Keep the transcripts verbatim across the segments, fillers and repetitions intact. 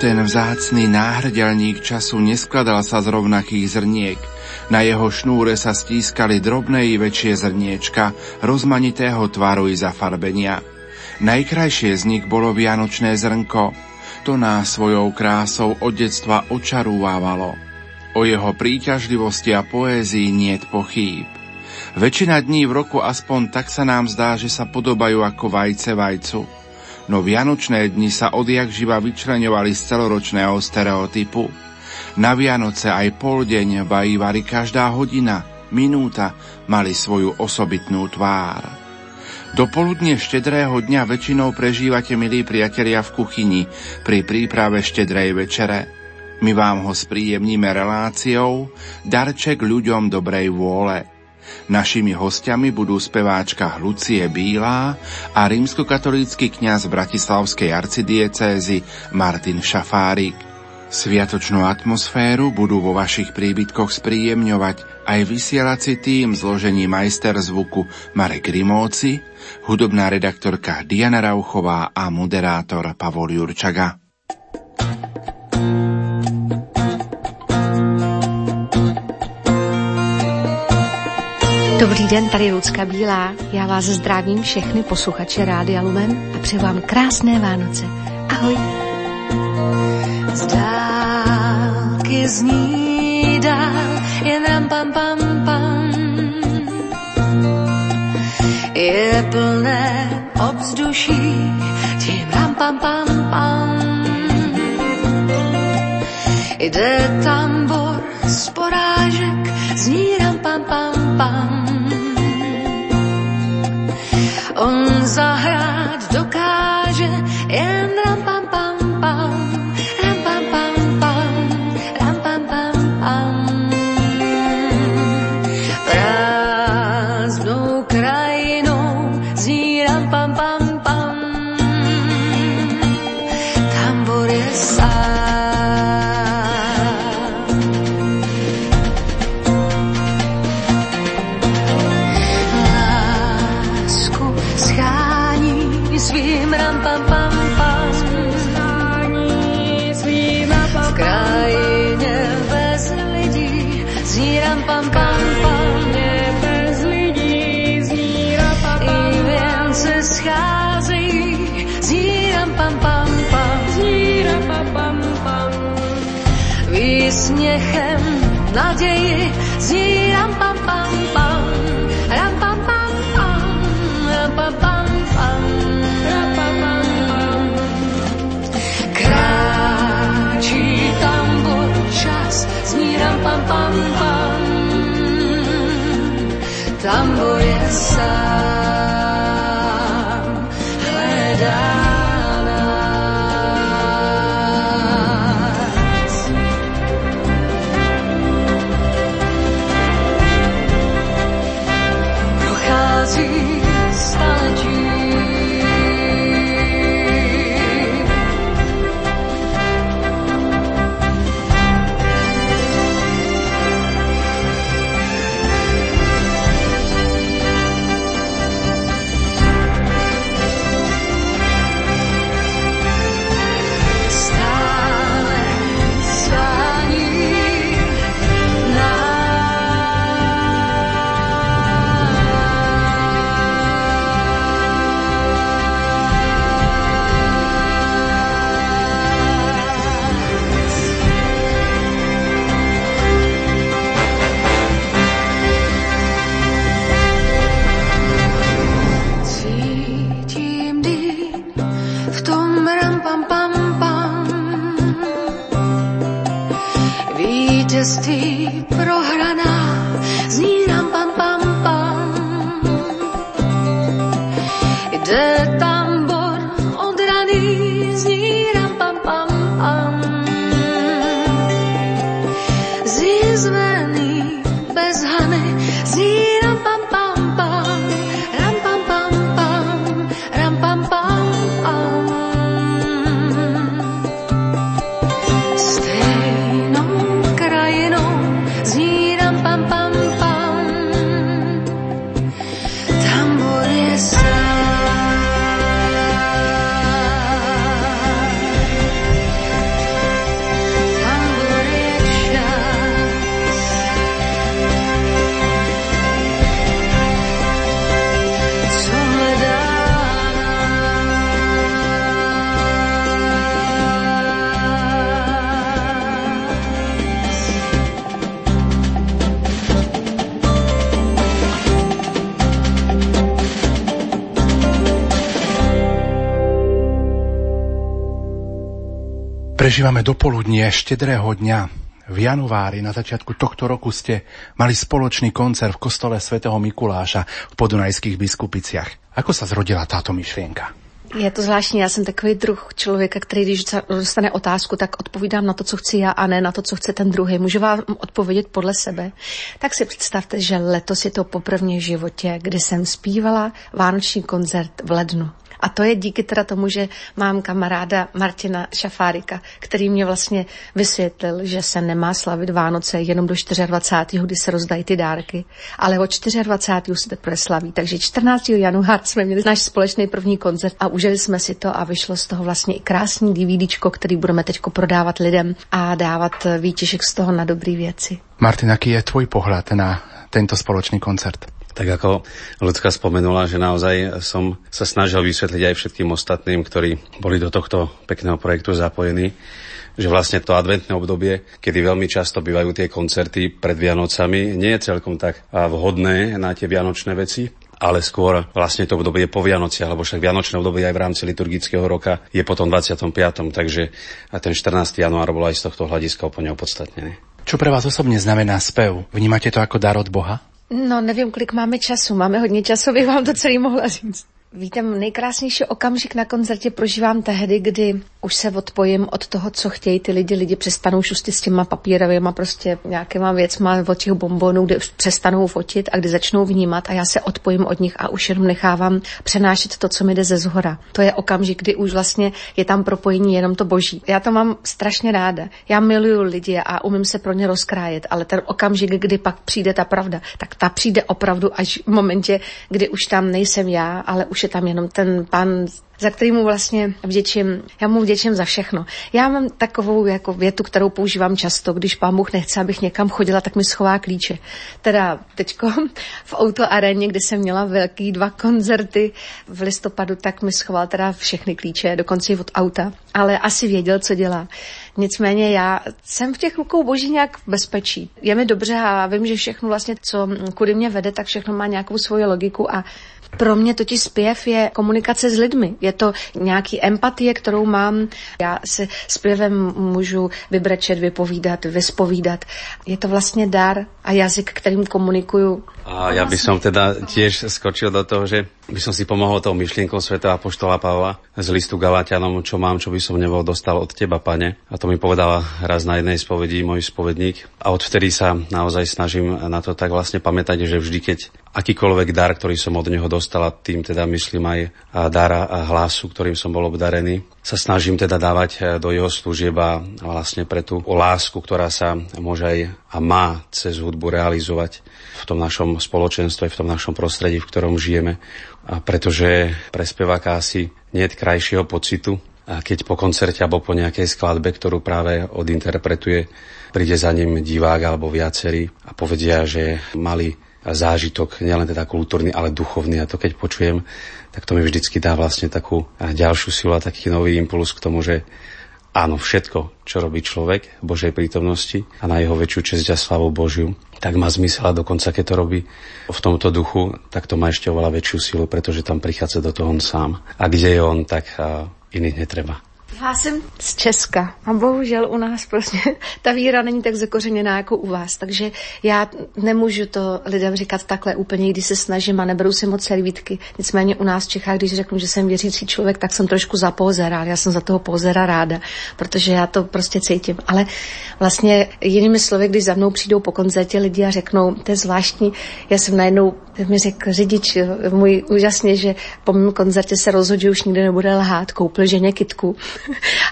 Ten vzácny náhrdelník času neskladal sa z rovnakých zrniek. Na jeho šnúre sa stískali drobné i väčšie zrniečka rozmanitého tvaru i zafarbenia. Najkrajšie z nich bolo vianočné zrnko. To nás svojou krásou od detstva očarúvávalo. O jeho príťažlivosti a poézii niet pochýb. Väčšina dní v roku aspoň tak sa nám zdá, že sa podobajú ako vajce vajcu. No vianočné dni sa odjakživa vyčleňovali z celoročného stereotypu. Na Vianoce aj poldeň, ba i vari každá hodina, minúta mali svoju osobitnú tvár. Dopoludne štedrého dňa väčšinou prežívate, milí priatelia, v kuchyni pri príprave štedrej večere. My vám ho spríjemníme reláciou Darček ľuďom dobrej vôle. Našimi hostiami budú speváčka Lucie Bílá a rímskokatolícky kňaz bratislavskej arcidiecézy Martin Šafárik. Sviatočnú atmosféru budú vo vašich príbytkoch spríjemňovať aj vysielací tím zložení majster zvuku Marek Rimóci, hudobná redaktorka Diana Rauchová a moderátor Pavol Jurčaga. Dobrý den, tady Lucie Bílá. Já vás zdravím všechny posluchače Rádia Lumen a přeju vám krásné Vánoce. Ahoj. Z dálky zní dál, je nám pam pam pam. Je plné obzduší, tím ram pam pam pam. Jde tambor z porážek, zní ram pam pam pam. On zahrát dokáže jen ram pam pam pam, ram pam pam pam, ram pam pam pam. Prázdnou krajinou zní ram pam pam pam. Tambor je sám. Lásku schání svým ram pam pam pam. V krajině bez lidí zní ram pam pam pam. I věnce scházejí, zní ram pam pam pam. Výsměchem naději zní ram pam pam pam. Ram pam pam pam, ram pam pam pam. Kráčí tambor čas, zní ram pam pam pam. Tambor je sám, hledá nás. Prochází staletí, vítězství prohraná zní ram pam pam pam. Jde tambor od raný zní ram pam pam pam. Zizvený bez hany zní ram pam pam pam. Ram pam pam pam. Ram pam pam pam. Prežívame dopoludnie štedrého dňa. V januári na začiatku tohto roku ste mali spoločný koncert v kostole svätého Mikuláša v Podunajských Biskupiciach. Ako sa zrodila táto myšlienka? Je to zvláštní, já jsem takový druh člověka, který když dostane otázku, tak odpovídám na to, co chci já a ne na to, co chce ten druhý. Můžu vám odpovědět podle sebe. Tak si představte, že letos je to poprvé v životě, kdy jsem zpívala vánoční koncert v lednu. A to je díky teda tomu, že mám kamaráda Martina Šafárika, který mě vlastně vysvětlil, že se nemá slavit Vánoce jenom do dvacátého čtvrtého, kdy se rozdají ty dárky, ale od dvacátého čtvrtého se teprve slaví. Takže čtrnáctého januáře jsme měli náš společný první koncert a užili jsme si to a vyšlo z toho vlastně i krásný DVDčko, který budeme teď prodávat lidem a dávat výtěžek z toho na dobrý věci. Martin, aký je tvůj pohled na tento společný koncert? Tak ako Lucka spomenula, že naozaj som sa snažil vysvetliť aj všetkým ostatným, ktorí boli do tohto pekného projektu zapojení, že vlastne to adventné obdobie, kedy veľmi často bývajú tie koncerty pred Vianocami, nie je celkom tak vhodné na tie vianočné veci, ale skôr vlastne to obdobie po Vianoci, alebo však vianočné obdobie aj v rámci liturgického roka je potom dvadsiateho piateho Takže a ten štrnásteho januára bol aj z tohto hľadiska úplne opodstatnený. Čo pre vás osobne znamená spev? Vnímate to ako dar od Boha? No, nevím, kolik máme času. Máme hodně času, bych vám to celý mohla říct. Víte, nejkrásnější okamžik na koncertě prožívám tehdy, kdy už se odpojím od toho, co chtějí ty lidi. Lidi přestanou šustit s těma papírovýma prostě nějakýma věcma od těch bombónů, kde přestanou fotit a kdy začnou vnímat a já se odpojím od nich a už jenom nechávám přenášet to, co mi jde ze zhora. To je okamžik, kdy už vlastně je tam propojení jenom to boží. Já to mám strašně ráda. Já miluju lidi a umím se pro ně rozkrájet, ale ten okamžik, kdy pak přijde ta pravda, tak ta přijde opravdu až v momentě, kdy už tam nejsem já, ale už je tam jenom ten pán, za který mu vlastně vděčím, já mu vděčím za všechno. Já mám takovou jako větu, kterou používám často, když pán Bůh nechce, abych někam chodila, tak mi schová klíče. Teda teďko v O dva Aréně, kde jsem měla velký dva koncerty v listopadu, tak mi schoval teda všechny klíče, dokonce i od auta, ale asi věděl, co dělá. Nicméně já jsem v těch rukou boží nějak v bezpečí. Je mi dobře a vím, že všechno vlastně, co kudy mě vede, tak všechno má nějakou svoji logiku a pro mě totiž zpěv je komunikace s lidmi. Je to nějaký empatie, kterou mám. Já se zpěvem můžu vybrečet, vypovídat, vyspovídat. Je to vlastně dar a jazyk, kterým komunikuju. A ja by som teda tiež skočil do toho, že by som si pomohol tou myšlienkou svätého apoštola Pavla z listu Galatianom, čo mám, čo by som nebol dostal od teba, pane. A to mi povedala raz na jednej spovedi môj spovedník. A odvtedy sa naozaj snažím na to tak vlastne pamätať, že vždy, keď akýkoľvek dar, ktorý som od neho dostala, tým teda myslím aj dara a hlasu, ktorým som bol obdarený, sa snažím teda dávať do jeho služieb a vlastne pre tú lásku, ktorá sa môže aj a má cez hudbu realizovať v tom našom spoločenstve, v tom našom prostredí, v ktorom žijeme. A pretože pre speváka asi nie je krajšieho pocitu, a keď po koncerte alebo po nejakej skladbe, ktorú práve odinterpretuje, príde za ním divák alebo viacerí a povedia, že mali zážitok, nielen teda kultúrny, ale duchovný. A to keď počujem, tak to mi vždycky dá vlastne takú ďalšiu silu a taký nový impuls k tomu, že áno, všetko, čo robí človek v Božej prítomnosti a na jeho väčšiu česť a slavu Božiu, tak má zmysel a dokonca, keď to robí v tomto duchu, tak to má ešte oveľa väčšiu silu, pretože tam prichádza do toho on sám. A kde je on, tak iných netreba. Já jsem z Česka a bohužel u nás prostě ta víra není tak zakořeněná jako u vás, takže já nemůžu to lidem říkat takhle úplně, když se snažím a neberu si moc servítky. Nicméně u nás v Čechách, když řeknu, že jsem věřící člověk, tak jsem trošku za pózera, já jsem za toho pózera ráda, protože já to prostě cítím. Ale vlastně jinými slovy, když za mnou přijdou po koncertě lidi a řeknou, to je zvláštní, já jsem najednou, mi řekl řidič můj úžasně, že po mém koncertě se rozhodl, že už nikdy nebude lhát, koupil ženě kytku.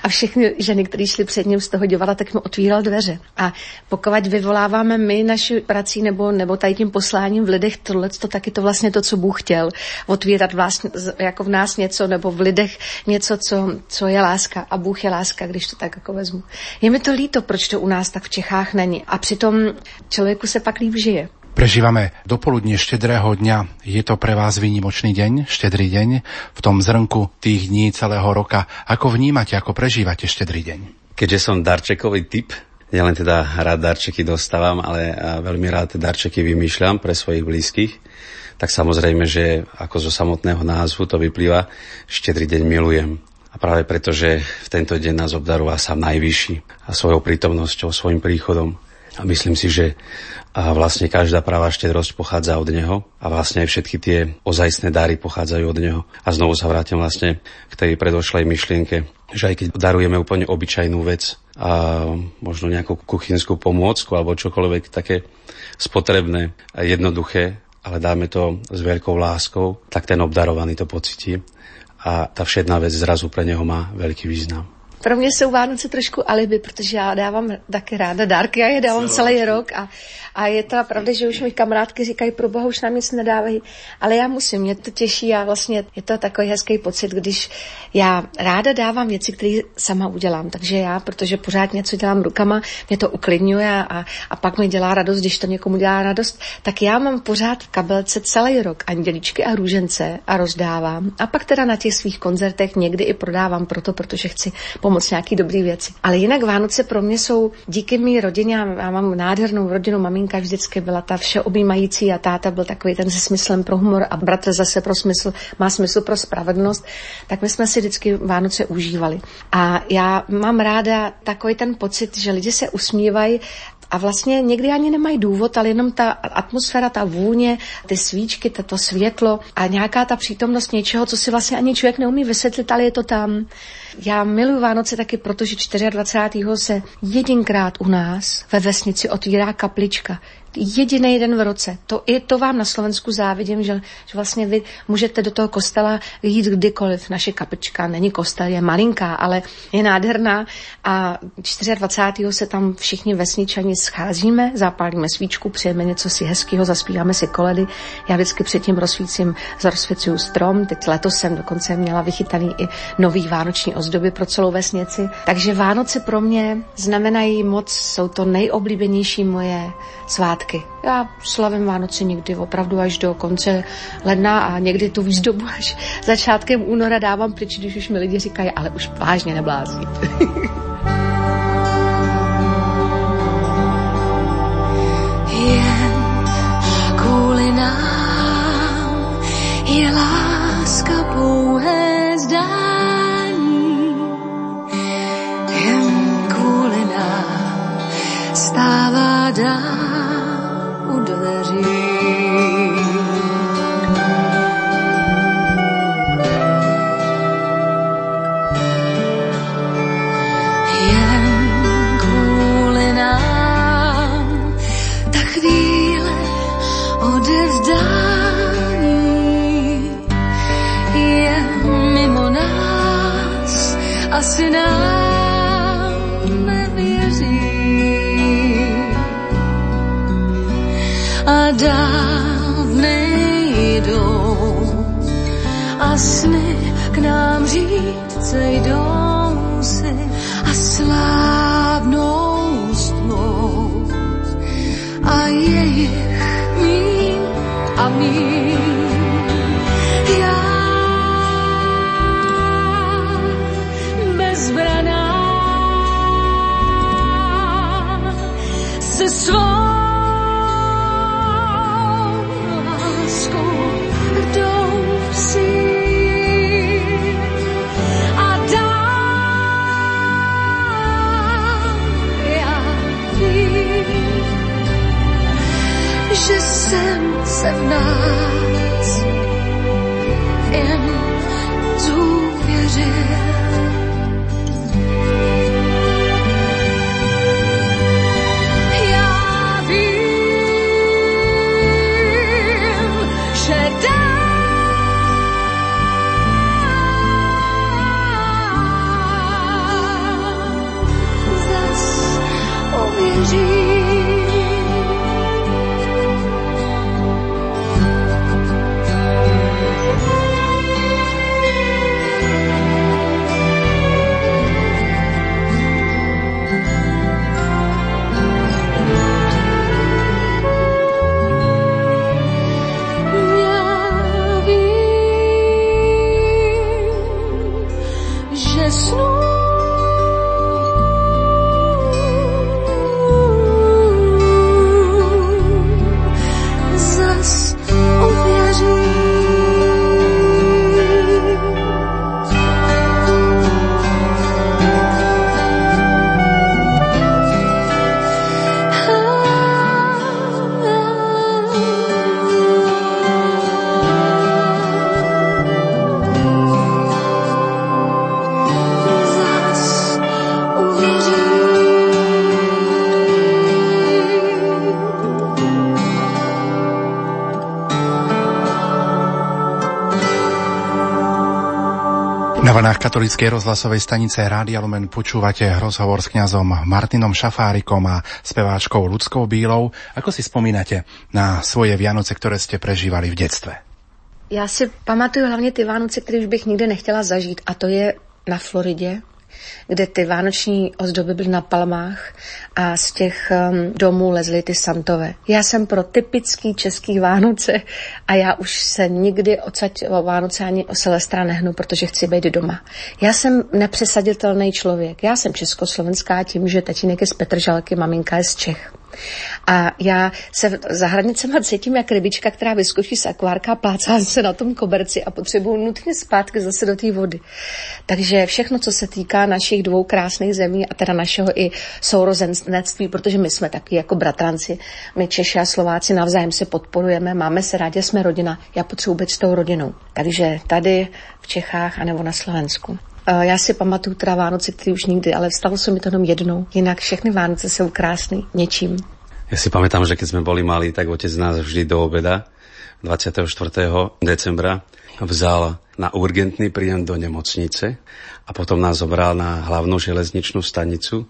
A všechny ženy, které šly před ním z toho divadla, tak mu otvíral dveře. A pokud vyvoláváme my naši prací nebo, nebo tady tím posláním v lidech tohleto, tak je to vlastně to, co Bůh chtěl. Otvírat vás, jako v nás něco, nebo v lidech něco, co, co je láska. A Bůh je láska, když to tak jako vezmu. Je mi to líto, proč to u nás tak v Čechách není. A přitom člověku se pak líp žije. Prežívame dopoludne štedrého dňa. Je to pre vás výnimočný deň, štedrý deň, v tom zrnku tých dní celého roka. Ako vnímate, ako prežívate štedrý deň? Keďže som darčekový typ, ja len teda rád darčeky dostávam, ale veľmi rád darčeky vymýšľam pre svojich blízkych, tak samozrejme, že ako zo samotného názvu to vyplýva, štedrý deň milujem. A práve preto, že v tento deň nás obdarúva sám najvyšší a svojou prítomnosťou, svojim príchodom. A myslím si, že a vlastne každá pravá štedrosť pochádza od neho a vlastne aj všetky tie ozajstné dáry pochádzajú od neho. A znovu sa vrátim vlastne k tej predošlej myšlienke, že aj keď darujeme úplne obyčajnú vec a možno nejakú kuchynskú pomôcku alebo čokoľvek také spotrebné a jednoduché, ale dáme to s veľkou láskou, tak ten obdarovaný to pocití a tá všetná vec zrazu pre neho má veľký význam. Pro mě jsou Vánoce trošku alibi, protože já dávám taky ráda dárky, já je dávám celý rok a, a je to pravda, že už mi kamarádky říkají, pro boha, už nám nic nedávají, ale já musím, mě to těší a vlastně je to takový hezký pocit, když já ráda dávám věci, které sama udělám, takže já, protože pořád něco dělám rukama, mě to uklidňuje a, a pak mi dělá radost, když to někomu dělá radost, tak já mám pořád v kabelce celý rok anděličky a růžence a rozdávám a pak teda na těch svých koncertech někdy i prodávám proto, protože chci pomoc nějaký dobrý věci. Ale jinak Vánoce pro mě jsou díky mý rodině, já mám nádhernou rodinu, maminka vždycky byla ta všeobjímající a táta byl takový ten se smyslem pro humor a bratr zase pro smysl, má smysl pro spravedlnost, tak my jsme si vždycky Vánoce užívali. A já mám ráda takový ten pocit, že lidi se usmívají a vlastně někdy ani nemají důvod, ale jenom ta atmosféra, ta vůně, ty svíčky, to světlo a nějaká ta přítomnost něčeho, co si vlastně ani člověk neumí vysvětlit, ale je to tam. Já miluji Vánoce taky, protože dvacátého čtvrtého se jedinkrát u nás ve vesnici otvírá kaplička. Jediný den v roce. To, i to vám na Slovensku závidím, že, že vlastně vy můžete do toho kostela jít kdykoliv. Naše kaplička není kostel, je malinká, ale je nádherná a dvacátého čtvrtého se tam všichni vesničani scházíme, zapálíme svíčku, přejeme něco si hezkého, zaspíváme si koledy. Já vždycky předtím rozsvícím, rozsvícuju strom. Teď letos jsem dokonce měla vychytaný i nový vánoční ozdoby pro celou vesnici. Takže Vánoce pro mě znamenají moc, jsou to nejoblíbenější moje svátky. Já slavím Vánoce někdy opravdu až do konce ledna a někdy tu výzdobu až začátkem února dávám pryč, když už mi lidi říkají, ale už vážně neblázni. Jen kvůli nám je láska pouhé zdání. Jen kvůli nám stává dám asi nám nevěří a dál nejdou a sny k nám říct jdou si a slávnou stmou a je jich míň a míň. Jdou si a dál že sem se v nás jen důvěřil. Na katolíckej rozhlasovej stanice Rádia Lumen počúvate rozhovor s kňazom Martinom Šafárikom a speváčkou Luckou Bílou. Ako si spomínate na svoje Vianoce, ktoré ste prežívali v detstve? Ja si pamatuju hlavne tie Vánoce, ktoré už bych nikde nechtěla zažít, a to je na Floridě, kde ty vánoční ozdoby byly na palmách a z těch um, domů lezly ty santové. Já jsem pro typický český Vánoce a já už se nikdy odsaď o Vánoce ani o Silvestra nehnu, protože chci být doma. Já jsem nepřesaditelný člověk. Já jsem československá tím, že tatínek je z Petržalky, maminka je z Čech. A já se za hranicema cítím jak rybička, která vyskočí z akvárka, plácám se na tom koberci a potřebuju nutně zpátky zase do té vody. Takže všechno, co se týká našich dvou krásných zemí a teda našeho i sourozenectví, protože my jsme taky jako bratranci, my Češi a Slováci navzájem se podporujeme, máme se rádi, jsme rodina, já potřebuji být s tou rodinou. Takže tady v Čechách anebo na Slovensku. Já si pamatuju teda Vánoce, který už nikdy, ale stalo se mi to jenom jednou. Jinak všechny Vánoce jsou krásný něčím. Ja si pamätám, že keď sme boli mali, tak otec nás vždy do obeda dvadsiateho štvrtého decembra vzal na urgentný príjem do nemocnice a potom nás zobral na hlavnú železničnú stanicu,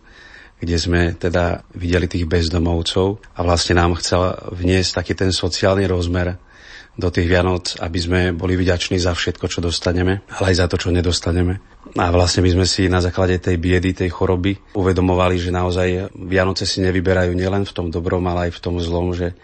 kde sme teda videli tých bezdomovcov a vlastne nám chcel vniesť taký ten sociálny rozmer do tých Vianoc, aby sme boli vďační za všetko, čo dostaneme, ale aj za to, čo nedostaneme. A vlastne my sme si na základe tej biedy, tej choroby uvedomovali, že naozaj Vianoce si nevyberajú nielen v tom dobrom, ale aj v tom zlom, že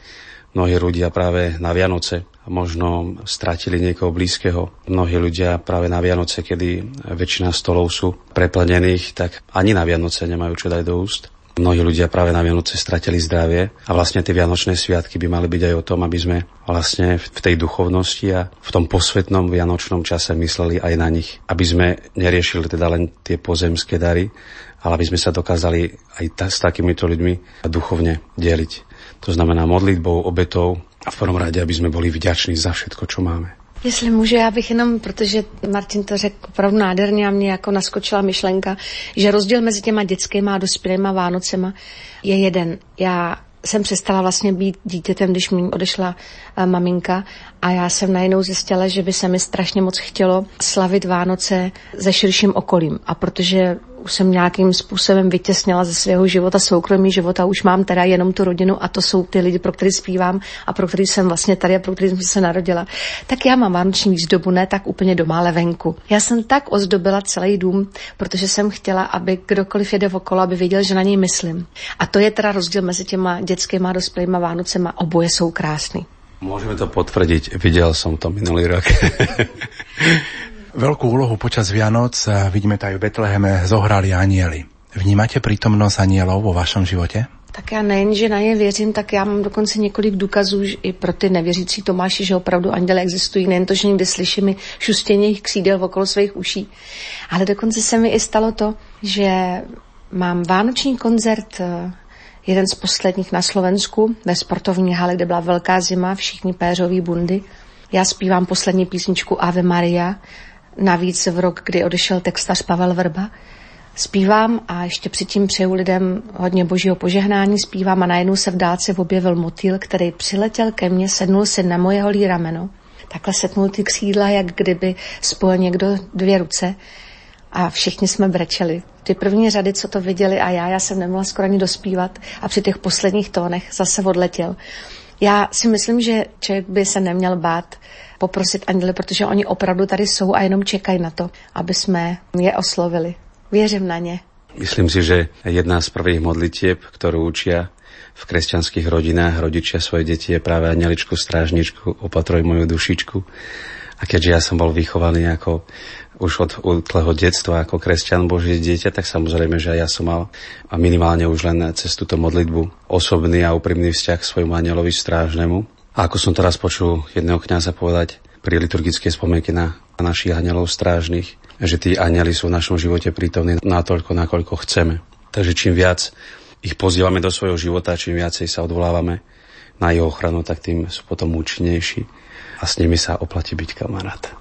mnohí ľudia práve na Vianoce možno stratili niekoho blízkeho. Mnohí ľudia práve na Vianoce, kedy väčšina stolov sú preplnených, tak ani na Vianoce nemajú čo dať do úst. Mnohí ľudia práve na Vianoce stratili zdravie a vlastne tie vianočné sviatky by mali byť aj o tom, aby sme vlastne v tej duchovnosti a v tom posvetnom vianočnom čase mysleli aj na nich. Aby sme neriešili teda len tie pozemské dary, ale aby sme sa dokázali aj ta, s takýmito ľuďmi duchovne deliť. To znamená modlitbou, obetou a v prvom rade, aby sme boli vďační za všetko, čo máme. Jestli můžu, já bych jenom, protože Martin to řekl opravdu nádherně a mě jako naskočila myšlenka, že rozdíl mezi těma dětskýma a dospělýma Vánocema je jeden. Já jsem přestala vlastně být dítětem, když mi odešla maminka a já jsem najednou zjistila, že by se mi strašně moc chtělo slavit Vánoce se širším okolím. A protože už jsem nějakým způsobem vytěsnila ze svého života soukromý života, už mám teda jenom tu rodinu a to jsou ty lidi, pro který zpívám a pro který jsem vlastně tady a pro který jsem se narodila. Tak já mám vánoční výzdobu, ne tak úplně doma, ale venku. Já jsem tak ozdobila celý dům, protože jsem chtěla, aby kdokoliv jede okolo, aby věděl, že na něj myslím. A to je teda rozdíl mezi těma dětskýma a dospělýma Vánocema. Oboje jsou krásný. Môžeme to potvrdiť, videl som to minulý rok. Veľkú úlohu počas Vianoc, vidíme to aj v Betleheme, zohrali anjeli. Vnímate prítomnosť anjelov vo vašom živote? Tak já nejen, že na ně věřím, tak já mám dokonce několik důkazů i pro ty nevěřící Tomáši, že opravdu anděle existují. Nejen to, že někde slyším šustění jejich křídel okolo svých uší. Ale dokonce se mi i stalo to, že mám vánoční koncert jeden z posledních na Slovensku ve sportovní hale, kde byla velká zima, všichni péřový bundy. Já zpívám poslední písničku Ave Maria, navíc v rok, kdy odešel textař Pavel Vrba. Zpívám a ještě předtím přeju lidem hodně božího požehnání, zpívám a najednou se v dálce objevil motýl, který přiletěl ke mně, sednul si na moje holí rameno. Takhle setnul ty křídla, jak kdyby spojil někdo dvě ruce a všichni jsme brečeli. Ty první řady, co to viděli a já, já jsem nemohla skoro ani dospívat a při těch posledních tónech zase odletěl. Já si myslím, že člověk by se neměl bát poprosit anděly, protože oni opravdu tady jsou a jenom čekají na to, aby jsme je oslovili. Věřím na ně. Myslím si, že jedna z prvých modlitieb, ktorú učia v kresťanských rodinách rodičia svoje deti, je práve anjeličku, strážničku, opatruj moju dušičku. A keďže ja som bol vychovaný ako už od útleho detstva ako kresťan Božie dieťa, tak samozrejme, že aj ja som mal a minimálne už len cez túto modlitbu osobný a úprimný vzťah k svojmu anjelovi strážnemu. A ako som teraz počul jedného kňaza povedať pri liturgickej spomienke na našich anjelov strážnych, že tí anjeli sú v našom živote prítomní natoľko, nakoľko chceme. Takže čím viac ich pozývame do svojho života, čím viacej sa odvolávame na jeho ochranu, tak tým sú potom účinnejší a s nimi sa oplatí byť kamarát.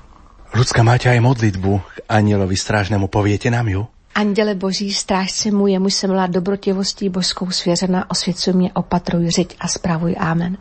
Lucka, máte aj modlitbu k anjelovi strážnemu, poviete nám ju? Anděle boží, strážce mu, jemuž jsem byla dobrotivostí božskou svěřena, osvěcuj mě, opatruj, řiď a spravuj, amen.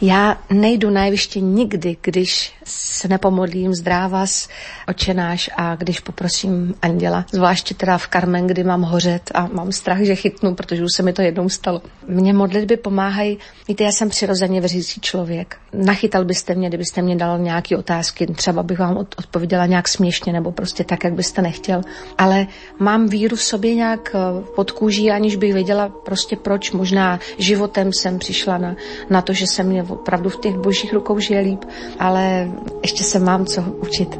Já nejdu na jeviště nikdy, když se nepomodlím zdrávas, očenáš a když poprosím anděla. Zvláště teda v Karmen, kdy mám hořet a mám strach, že chytnu, protože už se mi to jednou stalo. Mně modlitby pomáhají, víte, já jsem přirozeně věřící člověk. Nachytal byste mě, kdybyste mě dal nějaké otázky, třeba bych vám odpověděla nějak směšně nebo prostě tak, jak byste nechtěl, ale mám víru v sobě nějak pod kůží, aniž bych věděla prostě proč. Možná životem jsem přišla na, na to, že se mě opravdu v těch božích rukou žije líp, ale ještě se mám co učit.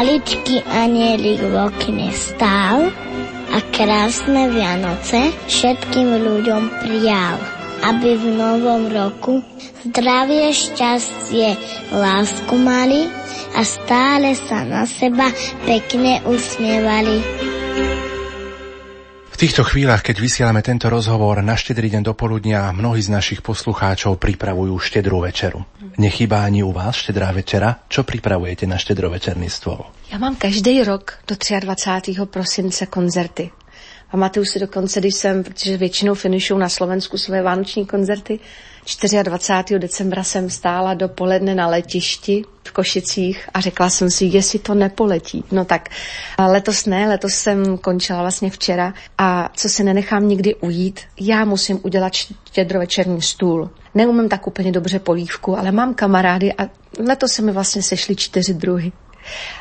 Maličký anielik v okne stál a krásne Vianoce všetkým ľuďom prijal, aby v novom roku zdravie, šťastie, lásku mali a stále sa na seba pekne usmievali. V týchto chvíľach, keď vysielame tento rozhovor na štedrý deň dopoludnia, mnohí z našich poslucháčov pripravujú štedrú večeru. Nechýba ani u vás štedrá večera? Čo pripravujete na štedrovečerný stôl? Ja mám každý rok do dvacátého třetího prosince koncerty. Pamatuju si dokonce, když jsem, protože většinou finišuju na Slovensku své vánoční koncerty, dvacátého čtvrtého decembra jsem stála dopoledne na letišti v Košicích a řekla jsem si, jestli to nepoletí. No tak letos ne, letos jsem končila vlastně včera a co se nenechám nikdy ujít, já musím udělat štědrovečerní stůl. Neumím tak úplně dobře polívku, ale mám kamarády a letos se mi vlastně sešly čtyři druhy.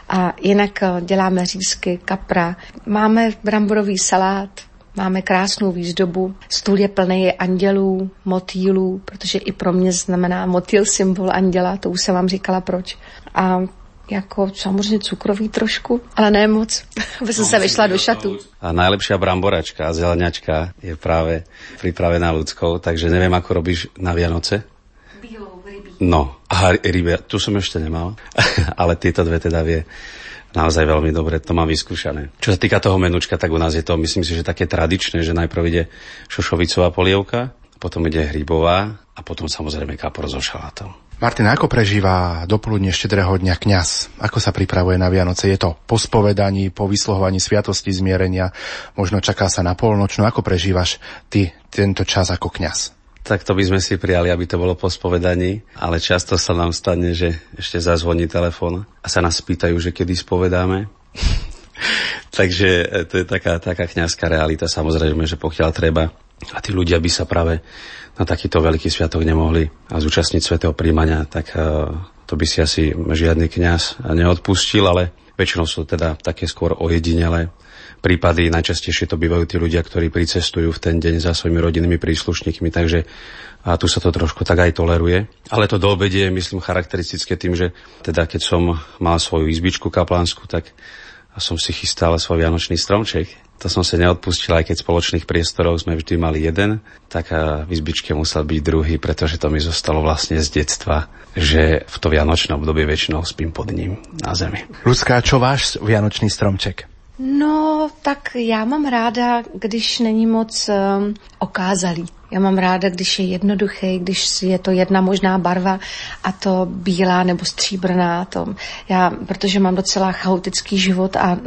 A jinak děláme řízky, kapra, máme bramborový salát, máme krásnou výzdobu, stůl je plný andělů, motýlů, protože i pro mě znamená motýl symbol anděla, to už jsem vám říkala proč. A jako samozřejmě cukrový trošku, ale ne moc, aby jsem no, se vyšla do šatu. A najlepšia bramboračka a zelňačka je právě připravená ľudskou, takže nevím, ako robíš na Vianoce. No, a rybe, tu som ešte nemal, ale tieto dve teda vie naozaj veľmi dobre, to mám vyskúšané. Čo sa týka toho menučka, tak u nás je to, myslím si, že také tradičné, že najprv ide šošovicová polievka, potom ide hrybová a potom samozrejme kapor so šalátom. Martin, ako prežíva dopoludne štedrého dňa kňaz? Ako sa pripravuje na Vianoce? Je to po spovedaní, po vysluhovaní sviatosti zmierenia, možno čaká sa na polnočnú. Ako prežívaš ty tento čas ako kňaz? Tak to by sme si prijali, aby to bolo po spovedaní, ale často sa nám stane, že ešte zazvoní telefón a sa nás pýtajú, že kedy spovedáme. Takže to je taká, taká kňazská realita, samozrejme, že pokiaľ treba. A tí ľudia by sa práve na takýto veľký sviatok nemohli zúčastniť svätého prijímania, tak to by si asi žiadny kňaz neodpustil, ale väčšinou sú teda také skôr ojedinelé prípady, najčastejšie to bývajú tí ľudia, ktorí pricestujú v ten deň za svojimi rodinnými príslušníkmi, takže a tu sa to trošku tak aj toleruje. Ale to do obede je, myslím, charakteristické tým, že teda keď som mal svoju izbičku kaplánsku, tak som si chystal svoj vianočný stromček. To som sa neodpustil, aj keď spoločných priestorov sme vždy mali jeden, tak v izbičke musel byť druhý, pretože to mi zostalo vlastne z detstva, že v to vianočné obdobie väčšinou spím pod ním na zemi. Lucka, čo váš vianočný stromček? No, tak já mám ráda, když není moc um, okázalý. Já mám ráda, když je jednoduchý, když je to jedna možná barva a to bílá nebo stříbrná. To já, protože mám docela chaotický život a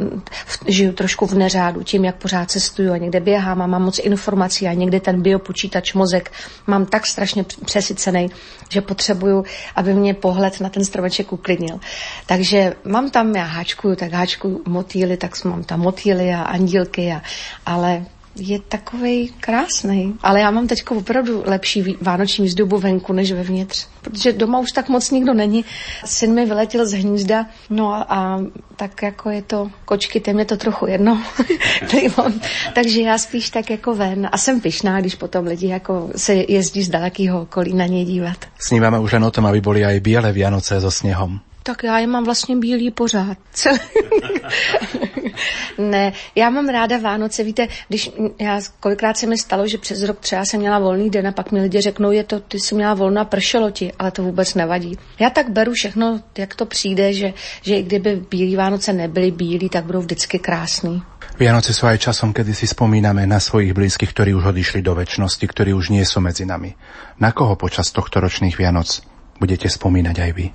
v, žiju trošku v neřádu tím, jak pořád cestuju a někde běhám a mám moc informací a někde ten biopočítač mozek mám tak strašně přesycený, že potřebuju, aby mě pohled na ten stromeček uklidnil. Takže mám tam, já háčkuju, tak háčkuju motýly, tak mám tam motýly a andílky, a, ale... je takovej krásnej. Ale já mám teď opravdu lepší vánoční výzdobu venku než vevnitř. Protože doma už tak moc nikdo není. Syn mi vyletěl z hnízda, no a, a tak jako je to kočky, tým je to trochu jedno. Takže já spíš tak jako ven. A jsem pyšná, když potom lidi jako se jezdí z dalekého okolí na něj dívat. Sníváme už len o tom, aby byly aj biele Vianoce so snehom. Tak já je mám vlastně bílý pořád. Ne, já mám ráda Vánoce, víte, když já, kolikrát se mi stalo, že přes rok třeba jsem měla volný den a pak mi lidi řeknou, je to, ty jsi měla volno a pršelo ti, ale to vůbec nevadí. Já tak beru všechno, jak to přijde, že, že i kdyby bílý Vánoce nebyly bílí, tak budou vždycky krásný. Vianoce sú aj časom, kedy si spomíname na svojich blízkych, ktorí už odišli do večnosti, ktorí už nie sú medzi nami. Na koho počas tohto ročných Vianoc budete spomínať aj vy?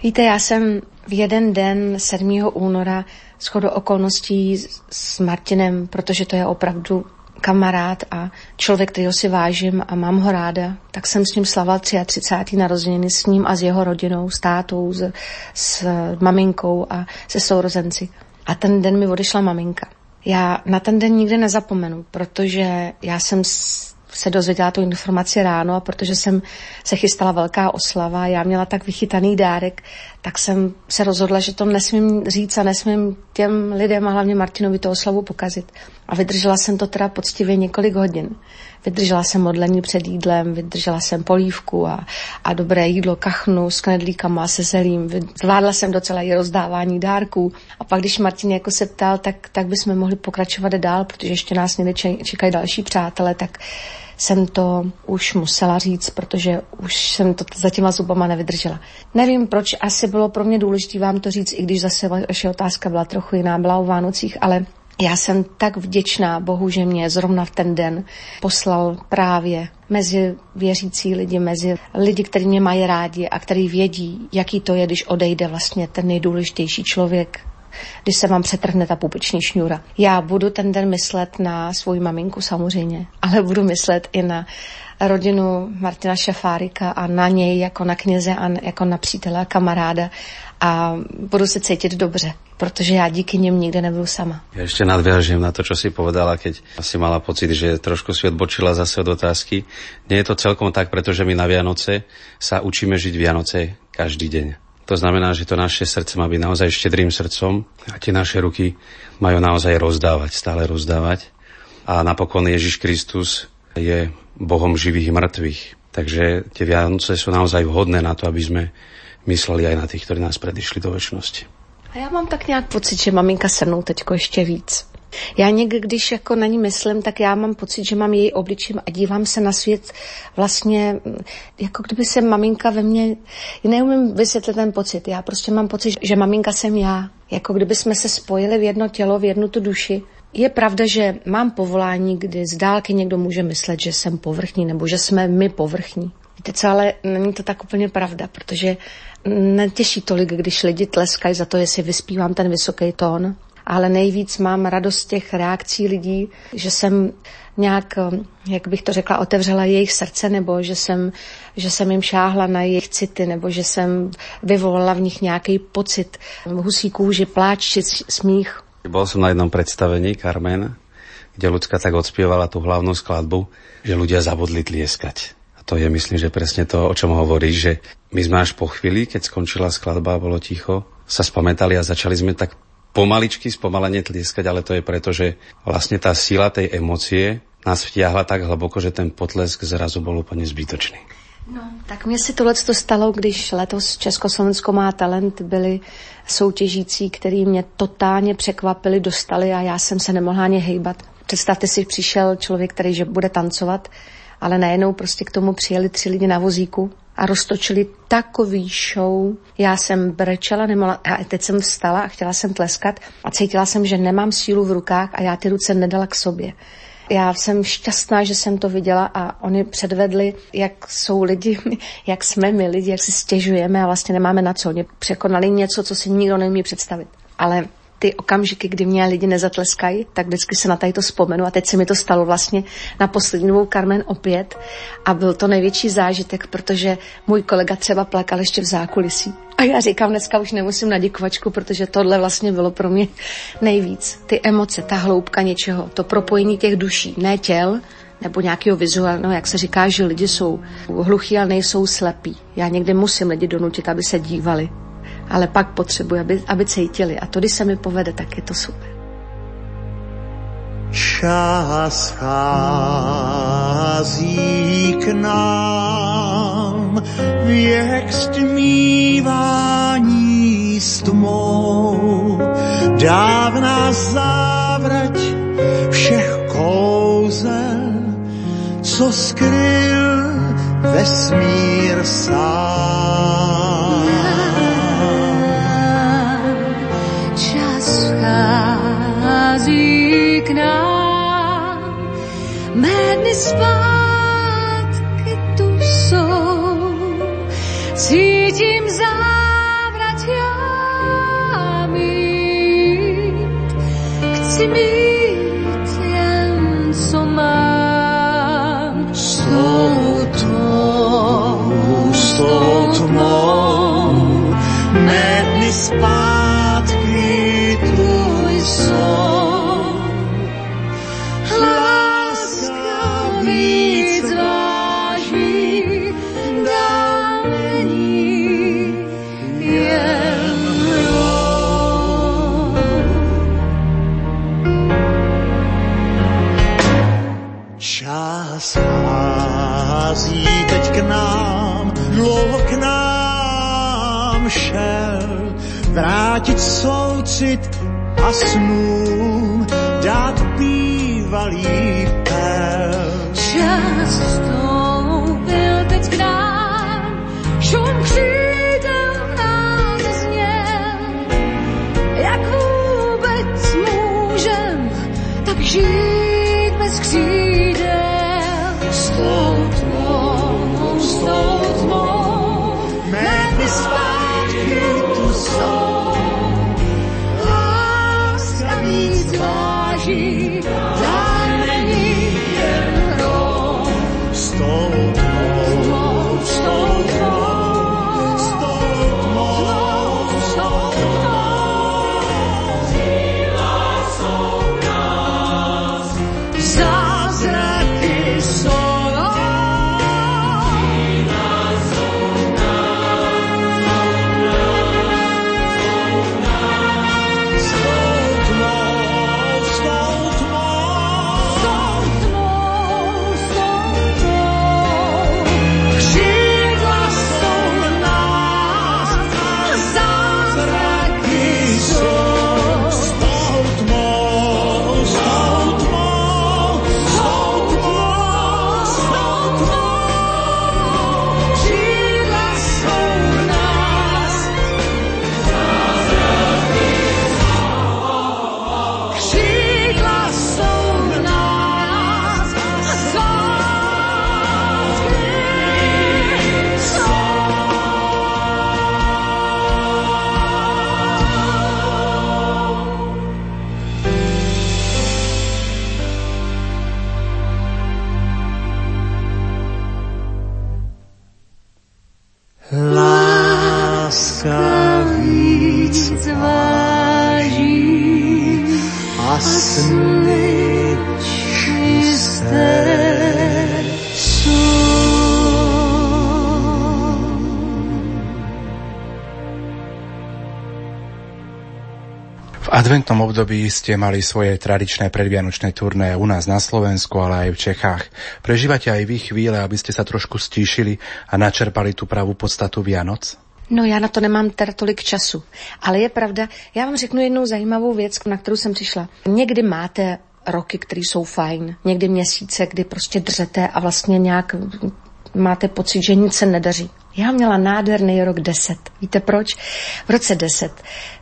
Víte, já jsem v jeden den sedmého února shodou okolností s Martinem, protože to je opravdu kamarád a člověk, kterýho si vážím a mám ho ráda, tak jsem s ním slavila třicáté třetí narozeniny s ním a s jeho rodinou, s tátou, s, s maminkou a se sourozenci. A ten den mi odešla maminka. Já na ten den nikdy nezapomenu, protože já jsem... S, se dozvěděla tu informaci ráno a protože jsem se chystala velká oslava, já měla tak vychytaný dárek, tak jsem se rozhodla, že to nesmím říct a nesmím těm lidem a hlavně Martinovi tu oslavu pokazit. A vydržela jsem to teda poctivě několik hodin. Vydržela jsem modlení před jídlem, vydržela jsem polívku a, a dobré jídlo, kachnu s knedlíkama, se zelím. Zvládla jsem docela i rozdávání dárků. A pak, když Martin jako se ptal, tak, tak bychom mohli pokračovat dál, protože ještě nás někde čekají další přátelé, tak jsem to už musela říct, protože už jsem to za těma zubama nevydržela. Nevím, proč asi bylo pro mě důležité vám to říct, i když zase vaše otázka byla trochu jiná, byla o Vánocích, ale já jsem tak vděčná Bohu, že mě zrovna v ten den poslal právě mezi věřící lidi, mezi lidi, kteří mě mají rádi a kteří vědí, jaký to je, když odejde vlastně ten nejdůležitější člověk, když se vám přetrhne ta pupeční šňůra. Já budu ten den myslet na svou maminku samozřejmě, ale budu myslet i na rodinu Martina Šafárika a na něj jako na kněze a jako na přítele a kamaráda a budu se cítit dobře, protože já díky něm nikde nebudu sama. Ja ešte nadviažím na to, čo si povedala, keď si mala pocit, že trošku si odbočila zase od otázky. Nie je to celkom tak, pretože my na Vianoce sa učíme žiť Vianoce každý deň. To znamená, že to naše srdce má byť naozaj štedrým srdcom a tie naše ruky majú naozaj rozdávať, stále rozdávať. A napokon Ježiš Kristus je Bohom živých i mŕtvych. Takže tie Vianoce sú naozaj vhodné na to, aby sme mysleli aj na tých, ktorí nás predišli do večnosti. A ja mám tak nejak pocit, že maminka se mnou teďko ešte víc. Já někdy, když jako na ní myslím, tak já mám pocit, že mám její obličej a dívám se na svět vlastně, jako kdyby se maminka ve mně, neumím vysvětlit ten pocit, já prostě mám pocit, že maminka jsem já, jako kdyby jsme se spojili v jedno tělo, v jednu tu duši. Je pravda, že mám povolání, kdy z dálky někdo může myslet, že jsem povrchní nebo že jsme my povrchní. Víte co, ale není to tak úplně pravda, protože netěší tolik, když lidi tleskají za to, jestli vyspívám ten vysoký tón. Ale nejvíc mám radost těch reakcí lidí, že jsem nějak, jak bych to řekla, otevřela jejich srdce, nebo že jsem, že jsem jim šáhla na jejich city, nebo že jsem vyvolala v nich nějaký pocit husí kůži, pláč či smích. Bol som na jednom predstavení Carmen, kde Lucka tak odspievala tú hlavnú skladbu, že ľudia zabudli tlieskať. A to je, myslím, že presne to, o čom hovoríš, že my sme až po chvíli, keď skončila skladba a bolo ticho, sa spamätali a začali sme tak pomaličky, spomalene tlieskať, ale to je preto, že vlastne tá sila tej emócie nás vtiahla tak hlboko, že ten potlesk zrazu bol úplne zbytočný. No, tak mne si tohleto stalo, když letos Československo má talent, byli soutěžící, který mě totálně překvapili, dostali a já jsem se nemohla ani hejbat. Představte si, přišel člověk, který že bude tancovat, ale najednou prostě k tomu přijeli tři lidi na vozíku a roztočili takový show. Já jsem brečela, nemohla, a teď jsem vstala a chtěla jsem tleskat a cítila jsem, že nemám sílu v rukách a já ty ruce nedala k sobě. Já jsem šťastná, že jsem to viděla a oni předvedli, jak jsou lidi, jak jsme my lidi, jak si stěžujeme a vlastně nemáme na co. Oni překonali něco, co si nikdo neumí představit. Ale ty okamžiky, kdy mě lidi nezatleskají, tak vždycky se na tady to vzpomenu a teď se mi to stalo vlastně na poslední novou Carmen opět a byl to největší zážitek, protože můj kolega třeba plakal ještě v zákulisí. A já říkám, dneska už nemusím na děkovačku, protože tohle vlastně bylo pro mě nejvíc. Ty emoce, ta hloubka něčeho, to propojení těch duší, ne těl, nebo nějakého vizuálního, jak se říká, že lidi jsou hluchí, ale nejsou slepí. Já někdy musím lidi donutit, aby se dívali. Ale pak potřebuji, aby, aby cítili. A to, když se mi povede, tak je to super. Čas chází k nám, věk stmívání s tmou. Dávná závrať všech kouzel, co skryl vesmír sám. Schází k nám, mé dny zpátky tu jsou, cítím závrat já mít, chci mít jen co mám. Jsou to hustou tmou, mé dny zpátky tvůj jsou. Thank you. Čas hází teď k nám, dlouho k nám šel, vrátit soucit a snům dát bývalý pel. Čas vstoupil teď k nám, šum křídel nás zněl, jak vůbec můžem tak žít bez křídel. S tou tmou, s tou tmou, méty zpátky tu jsou, láska víc váží, V adventnom období ste mali svoje tradičné predvianočné turné u nás na Slovensku, ale aj v Čechách. Prežívate aj vy chvíle, aby ste sa trošku stíšili a načerpali tú pravú podstatu Vianoc? No já na to nemám teda tolik času, ale je pravda, já vám řeknu jednu zajímavou věc, na kterou jsem přišla. Někdy máte roky, které jsou fajn, někdy měsíce, kdy prostě držete a vlastně nějak máte pocit, že nic se nedaří. Já měla nádherný rok deset. Víte proč? V roce deset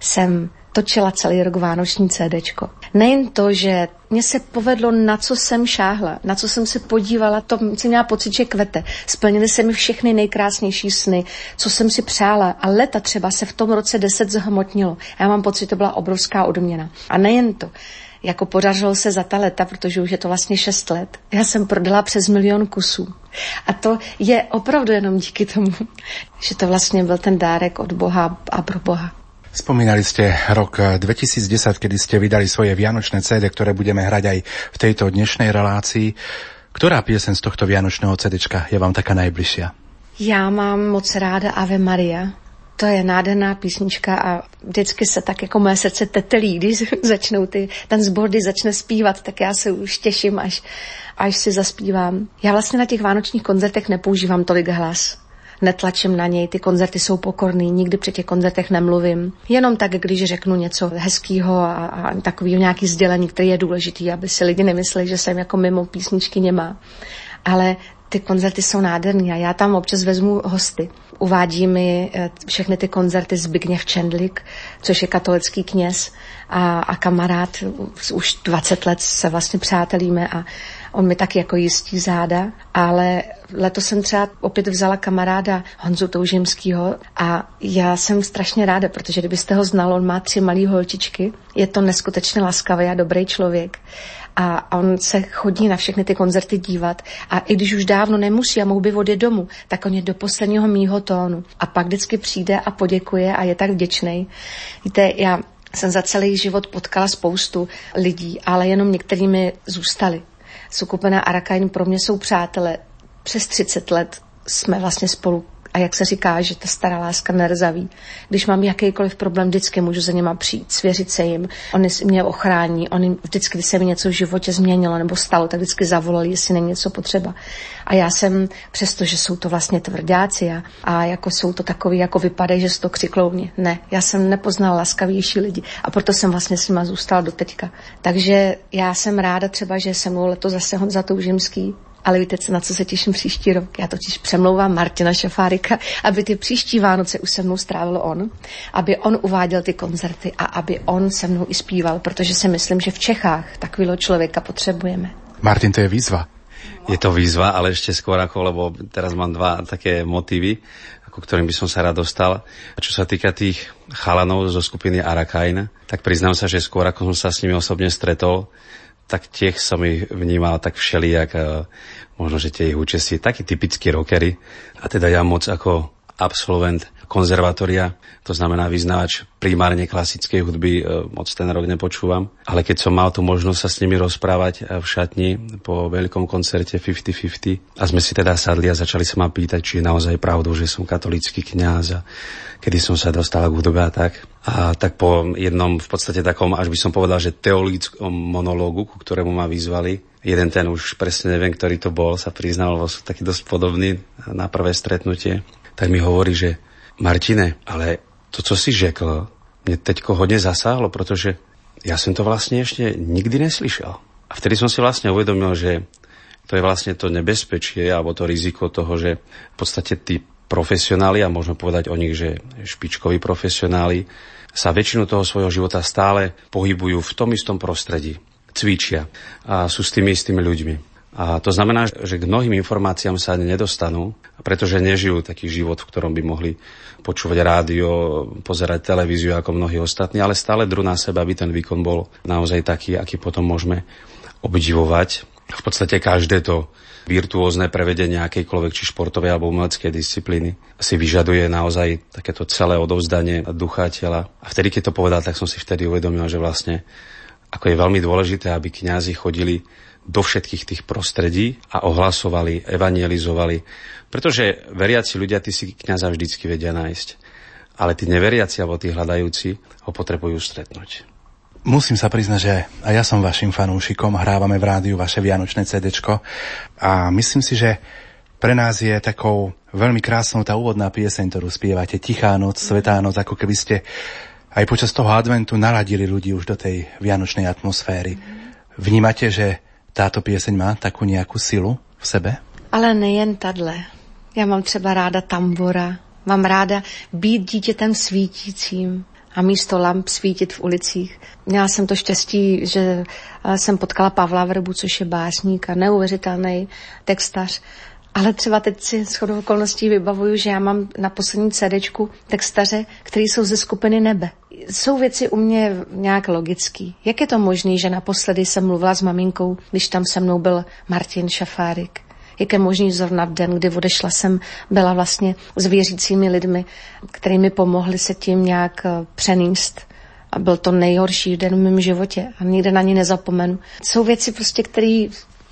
jsem točila celý rok vánoční CDčko. Nejen to, že mně se povedlo, na co jsem šáhla, na co jsem se podívala, to jsem měla pocit, že kvete. Splnily se mi všechny nejkrásnější sny, co jsem si přála. A leta třeba se v tom roce deset zhmotnilo. Já mám pocit, to byla obrovská odměna. A nejen to, jako podařilo se za ta leta, protože už je to vlastně šest let. Já jsem prodala přes milion kusů. A to je opravdu jenom díky tomu, že to vlastně byl ten dárek od Boha a pro Boha. Spomínali ste rok dvetisícdesať, kedy ste vydali svoje vianočné cé dé, ktoré budeme hrať aj v tejto dnešnej relácii. Ktorá pieseň z tohto vianočného cé déčka je vám taká najbližšia? Já mám moc ráda Ave Maria. To je nádherná písnička a vždycky se tak jako moje srdce tetelí, když začnou ty, ten zbor, když začne zpívat, tak já se už těším, až, až si zaspívám. Já vlastně na těch vánočních koncertech nepoužívám tolik hlas. Netlačím na něj, ty koncerty jsou pokorný, nikdy při těch koncertech nemluvím. Jenom tak, když řeknu něco hezkýho a, a takovýho nějaký sdělení, který je důležitý, aby si lidi nemysleli, že jsem jako mimo písničky nemá. Ale ty koncerty jsou nádherný a já tam občas vezmu hosty. Uvádí mi všechny ty koncerty Zbigniew Czendlik, což je katolický kněz a, a kamarád. Už dvacet let se vlastně přátelíme a on mi taky jako jistí záda, ale letos jsem třeba opět vzala kamaráda Honzu Toužimskýho a já jsem strašně ráda, protože kdybyste ho znal, on má tři malý holčičky, je to neskutečně laskavý a dobrý člověk. A on se chodí na všechny ty koncerty dívat a i když už dávno nemusí a mohl by odjet domů, tak on je do posledního mýho tónu. A pak vždycky přijde a poděkuje a je tak vděčnej. Víte, já jsem za celý život potkala spoustu lidí, ale jenom některý mi zůstali. Skupina Arakaina pro mě jsou přátelé. Přes třicet let jsme vlastně spolu a A jak se říká, že ta stará láska nerzaví. Když mám jakýkoliv problém, vždycky můžu za něma přijít, svěřit se jim. Oni mě ochrání, oni vždycky, když se mi něco v životě změnilo nebo stalo, tak vždycky zavolali, jestli není něco potřeba. A já jsem, přestože jsou to vlastně tvrdáci a, a jako jsou to takový, jako vypadají, že jsou to křiklouni. Ne, já jsem nepoznala laskavější lidi a proto jsem vlastně s nima zůstala do teďka. Takže já jsem ráda třeba, že se mnou letos zase Honza Toužimský. Ale víte, na co se těším příští rok? Já totiž přemlouvám Martina Šafárika, aby ty příští Vánoce už se mnou strávil on, aby on uváděl ty koncerty a aby on se mnou i zpíval, protože si myslím, že v Čechách takového člověka potřebujeme. Martin, to je výzva. Je to výzva, ale ešte skôr ako, lebo teraz mám dva také motívy, ku ktorým by som sa rád dostal. A čo sa týka tých chalanov zo skupiny Arakaina, tak priznám sa, že skôr ako som sa s nimi osobne stretol, tak tiež som ich vnímal tak všelijak, možno, že tie ich účasti, takí typickí rockery. A teda ja moc ako absolvent konzervatória, to znamená vyznávač primárne klasickej hudby, moc ten rok nepočúvam. Ale keď som mal tú možnosť sa s nimi rozprávať v šatni po veľkom koncerte päťdesiat päťdesiat a sme si teda sadli a začali sa ma pýtať, či je naozaj pravdou, že som katolícky kňaz a kedy som sa dostal k hudbe a tak. A tak po jednom v podstate takom, až by som povedal, že teologickom monológu, ku ktorému ma vyzvali, jeden ten už presne neviem, ktorý to bol, sa priznal, lebo sú taký dosť podobný na prvé stretnutie. Tak mi hovorí, že Martine, ale to, co si řekl, mne teďko hodne zasáhlo, pretože ja som to vlastne ešte nikdy neslyšel. A vtedy som si vlastne uvedomil, že to je vlastne to nebezpečie alebo to riziko toho, že v podstate tí profesionáli, a možno povedať o nich, že špičkoví profesionáli, sa väčšinu toho svojho života stále pohybujú v tom istom prostredí, cvičia a sú s tými istými ľuďmi. A to znamená, že k mnohým informáciám sa nedostanú, pretože nežijú taký život, v ktorom by mohli počúvať rádio, pozerať televíziu ako mnohí ostatní, ale stále drú na seba, aby ten výkon bol naozaj taký, aký potom môžeme obdivovať. V podstate každé to virtuózne prevedenie akejkoľvek či športovej alebo umeleckej disciplíny si vyžaduje naozaj takéto celé odovzdanie ducha tela. A vtedy, keď to povedal, tak som si vtedy uvedomil, že vlastne ako je veľmi dôležité, aby kňazi chodili do všetkých tých prostredí a ohlasovali, evangelizovali. Pretože veriaci ľudia, tí si kňaza vždycky vedia nájsť. Ale tí neveriaci alebo tí hľadajúci ho potrebujú stretnúť. Musím sa priznať, že aj ja som vašim fanúšikom, hrávame v rádiu vaše vianočné cédečko a myslím si, že pre nás je takou veľmi krásnou tá úvodná pieseň, ktorú spievate, Tichá noc, Svetá noc, ako keby ste aj počas toho adventu naladili ľudí už do tej vianočnej atmosféry. Vnímate, že táto pieseň má takú nejakú silu v sebe? Ale nejen tadle. Já mám třeba ráda tambora. Mám ráda být dítětem svítícím a místo lamp svítit v ulicích. Měla jsem to štěstí, že jsem potkala Pavla Vrbu, což je básník a neuvěřitelný textař. Ale třeba teď si shodou okolností vybavuju, že já mám na poslední cédečku textaře, který jsou ze skupiny Nebe. Jsou věci u mě nějak logický. Jak je to možný, že naposledy jsem mluvila s maminkou, když tam se mnou byl Martin Šafárik? Jak je možný zrovna v den, kdy odešla jsem, byla vlastně s věřícími lidmi, který mi pomohli se tím nějak přenést. A byl to nejhorší den v mém životě a nikde na ně nezapomenu. Jsou věci prostě, které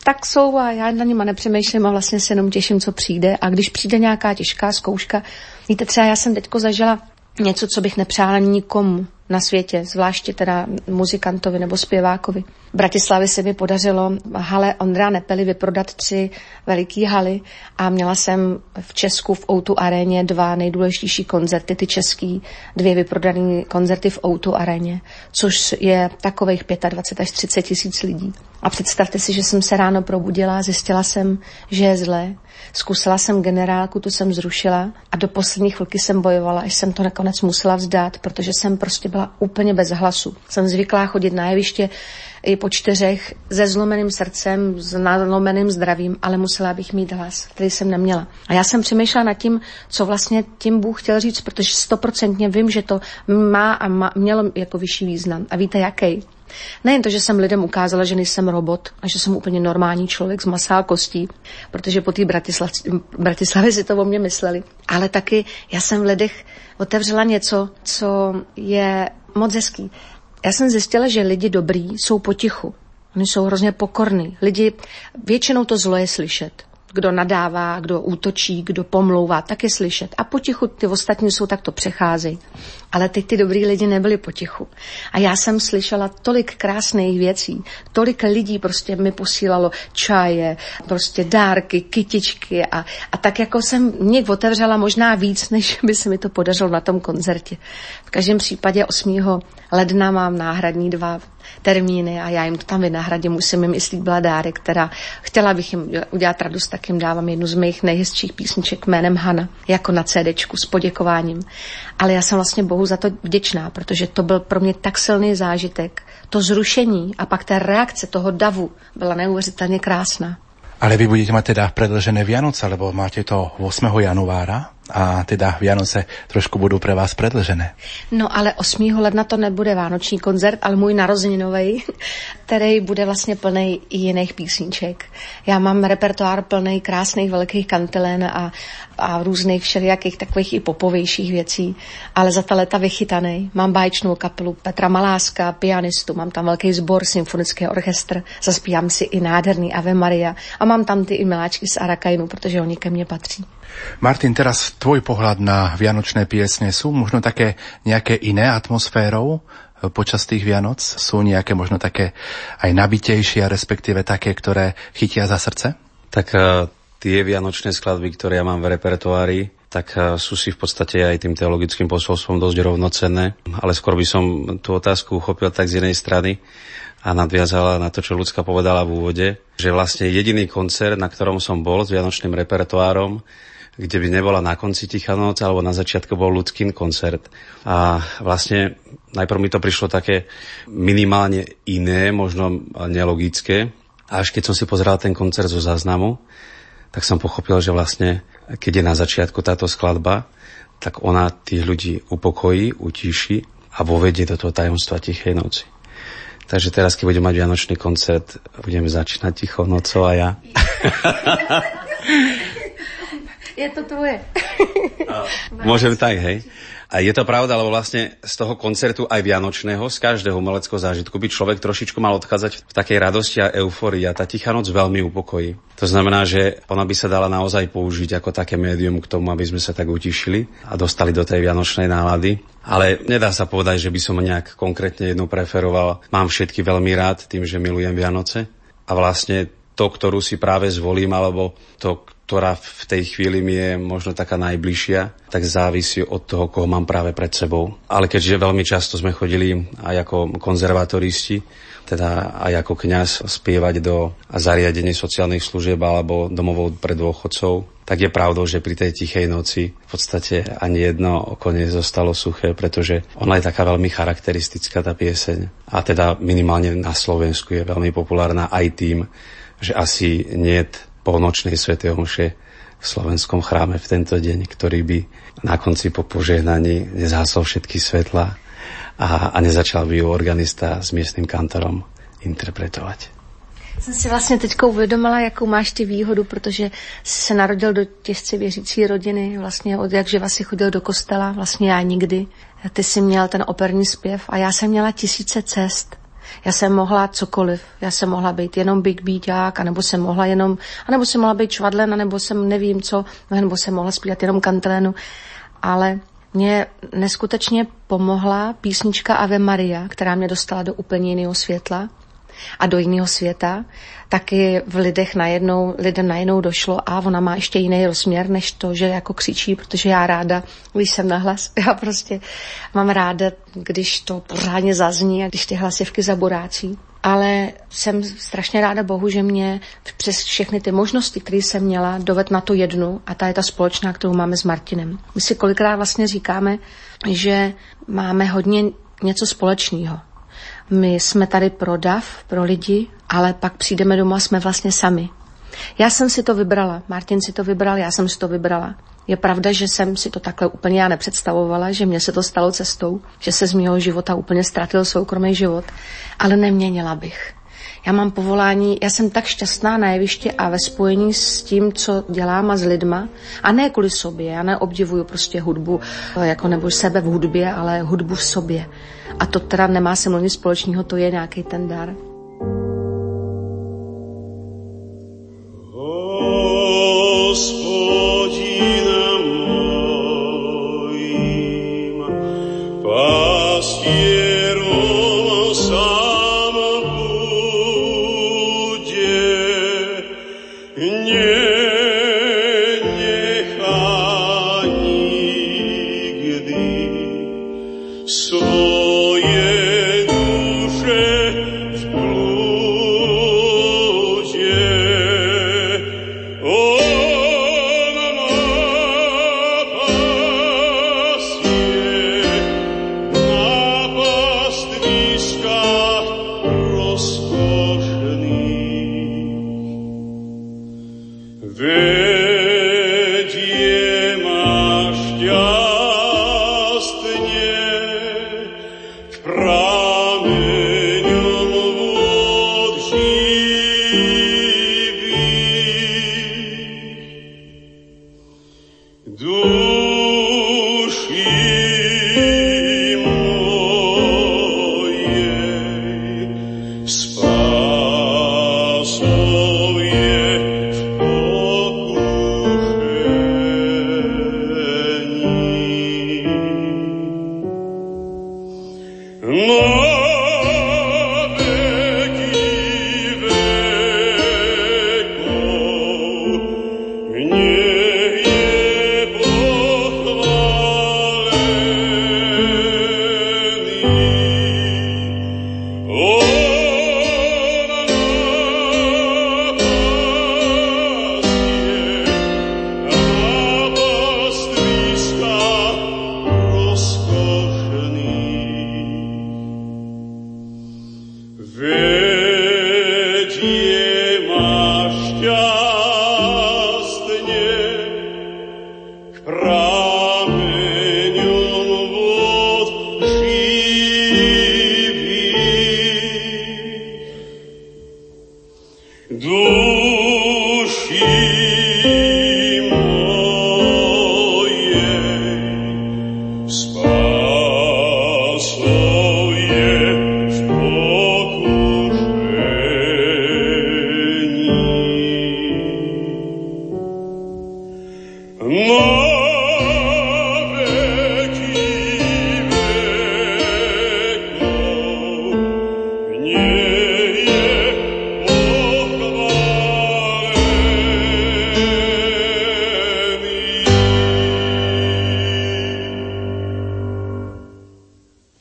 tak jsou a já na nima nepřemýšlím a vlastně se jenom těším, co přijde. A když přijde nějaká těžká zkouška, víte, třeba já jsem teďko zažila něco, co bych nepřála nikomu na světě, zvláště teda muzikantovi nebo zpěvákovi. V Bratislavě se mi podařilo hale Ondra Nepely vyprodat tři veliký haly a měla jsem v Česku v O dva Aréně dva nejdůležitější koncerty, ty český, dvě vyprodané koncerty v O dva Aréně, což je takových dvacet pět až třicet tisíc lidí. A představte si, že jsem se ráno probudila, zjistila jsem, že je zlé, zkusila jsem generálku, tu jsem zrušila a do poslední chvilky jsem bojovala, až jsem to nakonec musela vzdát, protože jsem prostě byla úplně bez hlasu. Jsem zvyklá chodit na jeviště i po čtyřech se zlomeným srdcem, s nalomeným zdravím, ale musela bych mít hlas, který jsem neměla. A já jsem přemýšlela nad tím, co vlastně tím Bůh chtěl říct, protože stoprocentně vím, že to má a má, mělo jako vyšší význam. A víte, jaký? Nejen to, že jsem lidem ukázala, že nejsem robot a že jsem úplně normální člověk z masa a kostí, protože po té Bratislav, Bratislavě si to o mě mysleli, ale taky já jsem v lidech otevřela něco, co je moc hezký. Já jsem zjistila, že lidi dobrý jsou potichu, oni jsou hrozně pokorní. Lidi, většinou to zlo je slyšet. kdo nadává, kdo útočí, kdo pomlouvá, tak je slyšet. A potichu ty ostatní jsou takto přecházejí. Ale teď ty dobrý lidi nebyli potichu. A já jsem slyšela tolik krásných věcí. Tolik lidí prostě mi posílalo čaje, prostě dárky, kytičky a, a tak jako jsem mě otevřela možná víc, než by se mi to podařilo na tom koncertě. V každém případě osmého ledna mám náhradní dva termíny a já jim to tam vynahradím. Musím jim i slíbila dárek, která chtěla bych jim udělat radost, tak jim dávám jednu z mých nejhezčích písniček jménem Hana, jako na CDčku s poděkováním. Ale já jsem vlastně Bohu za to vděčná, protože to byl pro mě tak silný zážitek. To zrušení a pak ta reakce toho davu byla neuvěřitelně krásná. Ale vy budete mať teda predĺžené Vianoce, lebo máte to ôsmeho januára? A teda Vianoce trošku budú pre vás predlžené. No ale osmého ledna to nebude vánoční koncert, ale môj narozeninový, který bude vlastně plnej jiných písniček. Já mám repertoár plnej krásných velkých kantilén a, a různých všelijakých takových i popovějších věcí, ale za ta leta vychytanej. Mám báječnou kapelu Petra Maláska, pianistu, mám tam velký sbor, symfonický orchestr, zaspívám si i nádherný Ave Maria a mám tam ty i miláčky z Arakainu, protože oni ke mně patří. Martin, teraz tvoj pohľad na vianočné piesne sú možno také nejaké iné atmosférou počas tých Vianoc? Sú nejaké možno také aj nabitejšie, respektíve také, ktoré chytia za srdce? Tak uh, tie vianočné skladby, ktoré ja mám v repertoári, tak uh, sú si v podstate aj tým teologickým posolstvom dosť rovnocenné. Ale skôr by som tú otázku uchopil tak z inej strany a nadviazala na to, čo Lucka povedala v úvode, že vlastne jediný koncert, na ktorom som bol s vianočným repertoárom, kde by nebola na konci Tichá noc, alebo na začiatku bol Ľudkin koncert. A vlastne najprv mi to prišlo také minimálne iné, možno nelogické. A až keď som si pozeral ten koncert zo záznamu, tak som pochopil, že vlastne, keď je na začiatku táto skladba, tak ona tých ľudí upokojí, utíši a vovedie do toho tajomstva Tichej noci. Takže teraz, keď budem mať vianočný koncert, budeme začínať Tichou nocou a ja. Je to tvoje. Môžem tak, hej. A je to pravda, lebo vlastne z toho koncertu aj vianočného, z každého umeleckého zážitku by človek trošičku mal odchádzať v takej radosti a eufórii. A tá Tichá noc veľmi upokojí. To znamená, že ona by sa dala naozaj použiť ako také médium k tomu, aby sme sa tak utišili a dostali do tej vianočnej nálady. Ale nedá sa povedať, že by som nejak konkrétne jednu preferoval. Mám všetky veľmi rád tým, že milujem Vianoce. A vlastne to, ktorú si práve zvolím, alebo to, ktorá v tej chvíli mi je možno taká najbližšia, tak závisí od toho, koho mám práve pred sebou. Ale keďže veľmi často sme chodili aj ako konzervatoristi, teda aj ako kňaz spievať do zariadení sociálnych služieb alebo domovov pre dôchodcov, tak je pravdou, že pri tej Tichej noci v podstate ani jedno oko nezostalo suché, pretože ona je taká veľmi charakteristická, tá pieseň. A teda minimálne na Slovensku je veľmi populárna aj tým, že asi niet polnočnej svätej omše v slovenskom chráme v tento deň, ktorý by na konci po požehnaní nezhasol všetky svetlá a, a nezačal by ju organista s miestnym kantorom interpretovať. Jsem si vlastně teďka uvědomila, jakou máš ty výhodu, protože se narodil do těžce věřící rodiny, vlastně od jak živa si chodil do kostela, vlastně já nikdy. Ty jsi měl ten operní zpěv a já jsem měla tisíce cest. Já jsem mohla cokoliv. Já jsem mohla být jenom big beaták, anebo jsem mohla jenom, anebo jsem mohla být švadlen, anebo jsem nevím co, nebo jsem mohla zpívat jenom kantilénu. Ale mě neskutečně pomohla písnička Ave Maria, která mě dostala do úplně jiného světla a do jiného světa. Taky v lidech najednou, lidem najednou došlo a ona má ještě jiný rozměr, než to, že jako křičí, protože já ráda, když jsem nahlas, já prostě mám ráda, když to pořádně zazní a když ty hlasivky zaboráčí. Ale jsem strašně ráda Bohu, že mě přes všechny ty možnosti, které jsem měla, dovedl na tu jednu a ta je ta společná, kterou máme s Martinem. My si kolikrát vlastně říkáme, že máme hodně něco společného. My jsme tady pro dav, pro lidi, ale pak přijdeme domů a jsme vlastně sami. Já jsem si to vybrala, Martin si to vybral, já jsem si to vybrala. Je pravda, že jsem si to takhle úplně já nepředstavovala, že mně se to stalo cestou, že se z mého života úplně ztratil soukromý život, ale neměnila bych. Já mám povolání, já jsem tak šťastná na jevišti a ve spojení s tím, co dělám a s lidma, a ne kvůli sobě, já neobdivuju prostě hudbu, jako nebo sebe v hudbě, ale hudbu v sobě. A to teda nemá se mnou nic společného, to je nějaký ten dar. Oh.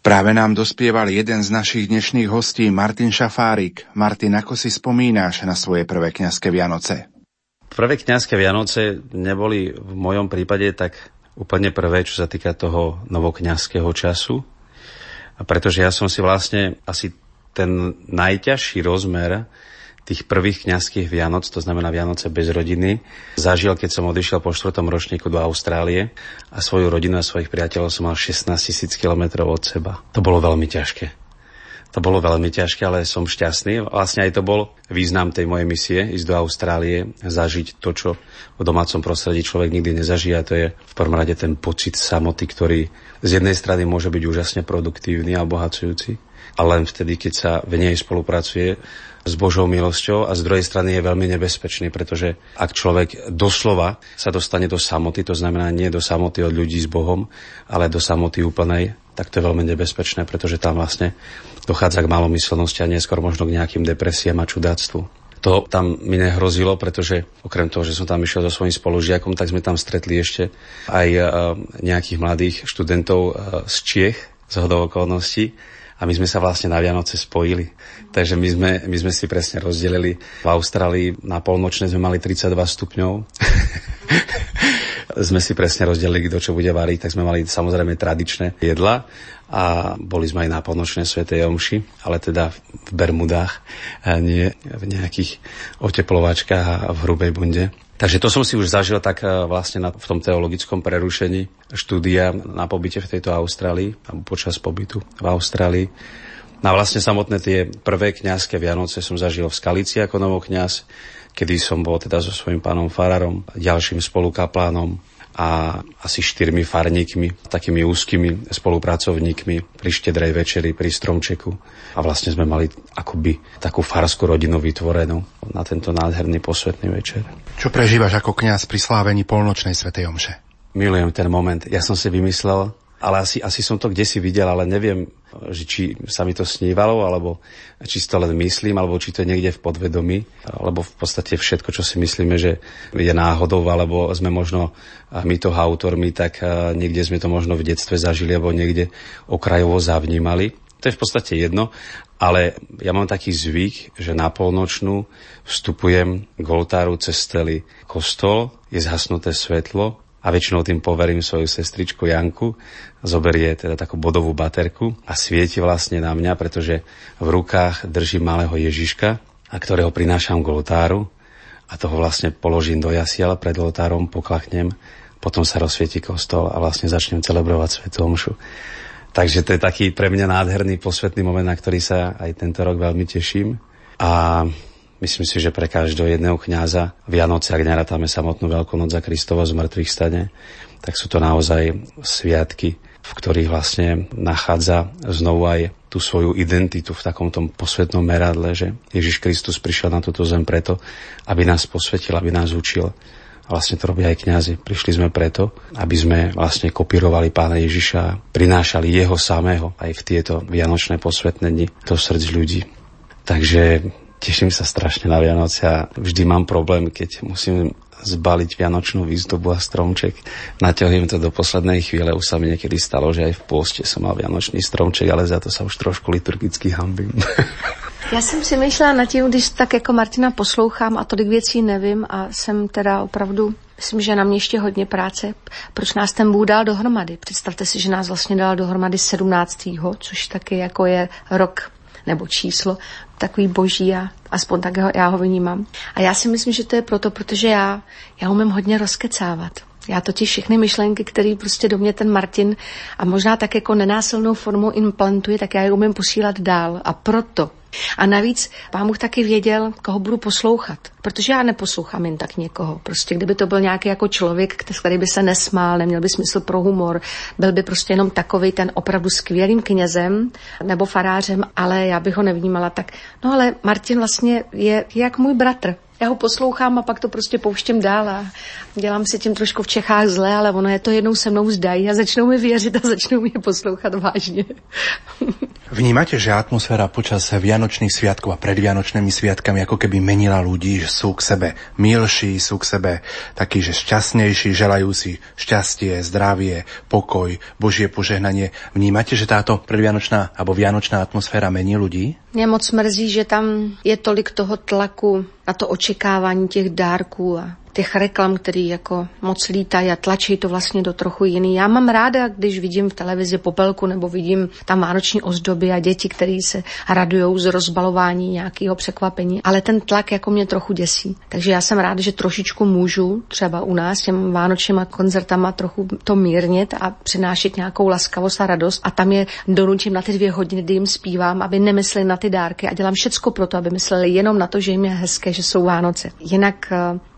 Práve nám dospieval jeden z našich dnešných hostí, Martin Šafárik. Martin, ako si spomínaš na svoje prvé kňazské Vianoce? Prvé kňazské Vianoce neboli v mojom prípade tak úplne prvé, čo sa týka toho novokňazského času. A pretože ja som si vlastne asi ten najťažší rozmer tých prvých kňazských Vianoc, to znamená Vianoce bez rodiny, zažil, keď som odišiel po štvrtom ročníku do Austrálie a svoju rodinu a svojich priateľov som mal šestnásť tisíc kilometrov od seba. To bolo veľmi ťažké. To bolo veľmi ťažké, ale som šťastný. Vlastne aj to bol význam tej mojej misie, ísť do Austrálie, zažiť to, čo v domácom prostredí človek nikdy nezažije. To je v prvom rade ten pocit samoty, ktorý z jednej strany môže byť úžasne produktívny a obohacujúci, ale len vtedy, keď sa v nej spolupracuje s Božou milosťou, a z druhej strany je veľmi nebezpečný, pretože ak človek doslova sa dostane do samoty, to znamená nie do samoty od ľudí s Bohom, ale do samoty úplnej, tak to je veľmi nebezpečné, pretože tam vlastne dochádza k malomyselnosti a neskôr možno k nejakým depresiám a čudáctvu. To tam mi nehrozilo, pretože okrem toho, že som tam išiel so svojím spolužiakom, tak sme tam stretli ešte aj nejakých mladých študentov z Čiech, zhodou okolností. A my sme sa vlastne na Vianoce spojili. Takže my sme, my sme si presne rozdelili. V Austrálii na polnočné sme mali tridsaťdva stupňov. Sme si presne rozdelili, kto čo bude variť, tak sme mali samozrejme tradičné jedla a boli sme aj na polnočné svätej omši, ale teda v Bermudách, a nie v nejakých oteplovačkách a v hrubej bunde. Takže to som si už zažil tak vlastne na, v tom teologickom prerušení štúdia na pobyte v tejto Austrálii, alebo počas pobytu v Austrálii. No vlastne samotné tie prvé kňazské Vianoce som zažil v Skalici ako novokňaz, kedy som bol teda so svojím pánom farárom, ďalším spolukaplánom a asi štyrmi farníkmi, takými úzkými spolupracovníkmi pri štedrej večeri, pri stromčeku. A vlastne sme mali akoby takú farskú rodinu vytvorenú na tento nádherný posvetný večer. Čo prežívaš ako kňaz pri slávení polnočnej svätej omše? Milujem ten moment. Ja som si vymyslel, ale asi, asi som to kdesi videl, ale neviem, či sa mi to snívalo, alebo či si to len myslím, alebo či to je niekde v podvedomí, alebo v podstate všetko, čo si myslíme, že je náhodou, alebo sme možno my toho autormi, tak niekde sme to možno v detstve zažili, alebo niekde okrajovo zavnímali. To je v podstate jedno, ale ja mám taký zvyk, že na polnočnú vstupujem k oltáru cez celý kostol, je zhasnuté svetlo, a väčšinou tým poverím svoju sestričku Janku, zoberie teda takú bodovú baterku a svieti vlastne na mňa, pretože v rukách držím malého Ježiška, a ktorého prinášam k oltáru a toho vlastne položím do jasiel, pred oltárom poklaknem, potom sa rozsvieti kostol a vlastne začnem celebrovať svätú omšu. Takže to je taký pre mňa nádherný posvetný moment, na ktorý sa aj tento rok veľmi teším. A myslím si, že pre každého jedného kňaza Vianoce, ak nerátame samotnú Veľkú noc a Kristovo zmrtvých stane, tak sú to naozaj sviatky, v ktorých vlastne nachádza znovu aj tú svoju identitu v takomto posvetnom meradle, že Ježiš Kristus prišiel na túto zem preto, aby nás posvetil, aby nás učil. A vlastne to robia aj kňazi. Prišli sme preto, aby sme vlastne kopírovali Pána Ježiša, prinášali jeho samého aj v tieto vianočné posvetné dni do srdc ľudí. Takže teším sa strašne na Vianoce a vždy mám problém, keď musím zbaliť vianočnú výzdobu a stromček. Naťahujem to do poslednej chvíle. Už sa mi niekedy stalo, že aj v pôste som mal vianočný stromček, ale za to sa už trošku liturgicky hanbím. Já jsem si myslela na tím, když tak jako Martina poslouchám a tolik věcí nevím a jsem teda opravdu, myslím, že na mě ještě hodně práce, proč nás ten Bůh dal dohromady. Představte si, že nás vlastně dal dohromady sedmnáctého, což taky jako je rok nebo číslo, takový boží a aspoň tak ho, já ho vnímám. A já si myslím, že to je proto, protože já, já umím hodně rozkecávat. Já totiž všechny myšlenky, které prostě do mě ten Martin a možná tak jako nenásilnou formou implantuje, tak já je umím posílat dál a proto. A navíc Pán Bůh taky věděl, koho budu poslouchat, protože já neposlouchám jen tak někoho. Prostě kdyby to byl nějaký jako člověk, který by se nesmál, neměl by smysl pro humor, byl by prostě jenom takovej ten opravdu skvělým knězem nebo farářem, ale já bych ho nevnímala tak. No ale Martin vlastně je jak můj bratr. Já ho poslouchám a pak to prostě pouštím dál a dělám si tím trošku v Čechách zle, ale ono je to jednou se mnou zdají a začnou mi věřit a začnou mě poslouchat vážně. Vnímate, že atmosféra počas vianočných sviatkov a predvianočnými sviatkami ako keby menila ľudí, že sú k sebe milší, sú k sebe takí, že šťastnejší, želajú si šťastie, zdravie, pokoj, Božie požehnanie. Vnímate, že táto predvianočná alebo vianočná atmosféra mení ľudí? Mě moc mrzí, že tam je tolik toho tlaku na to očekávání těch dárků a těch reklam, který jako moc lítají a tlačí to vlastně do trochu jiný. Já mám ráda, když vidím v televizi popelku nebo vidím tam vánoční ozdoby a děti, které se radujou z rozbalování nějakého překvapení, ale ten tlak jako mě trochu děsí. Takže já jsem ráda, že trošičku můžu třeba u nás těm vánočníma koncertama trochu to mírnit a přinášet nějakou laskavost a radost a tam je donutím na ty dvě hodiny, kdy jim zpívám, aby nemysleli na ty dárky a dělám všecko pro to, aby mysleli jenom na to, že jim je hezké, že jsou Vánoce. Jinak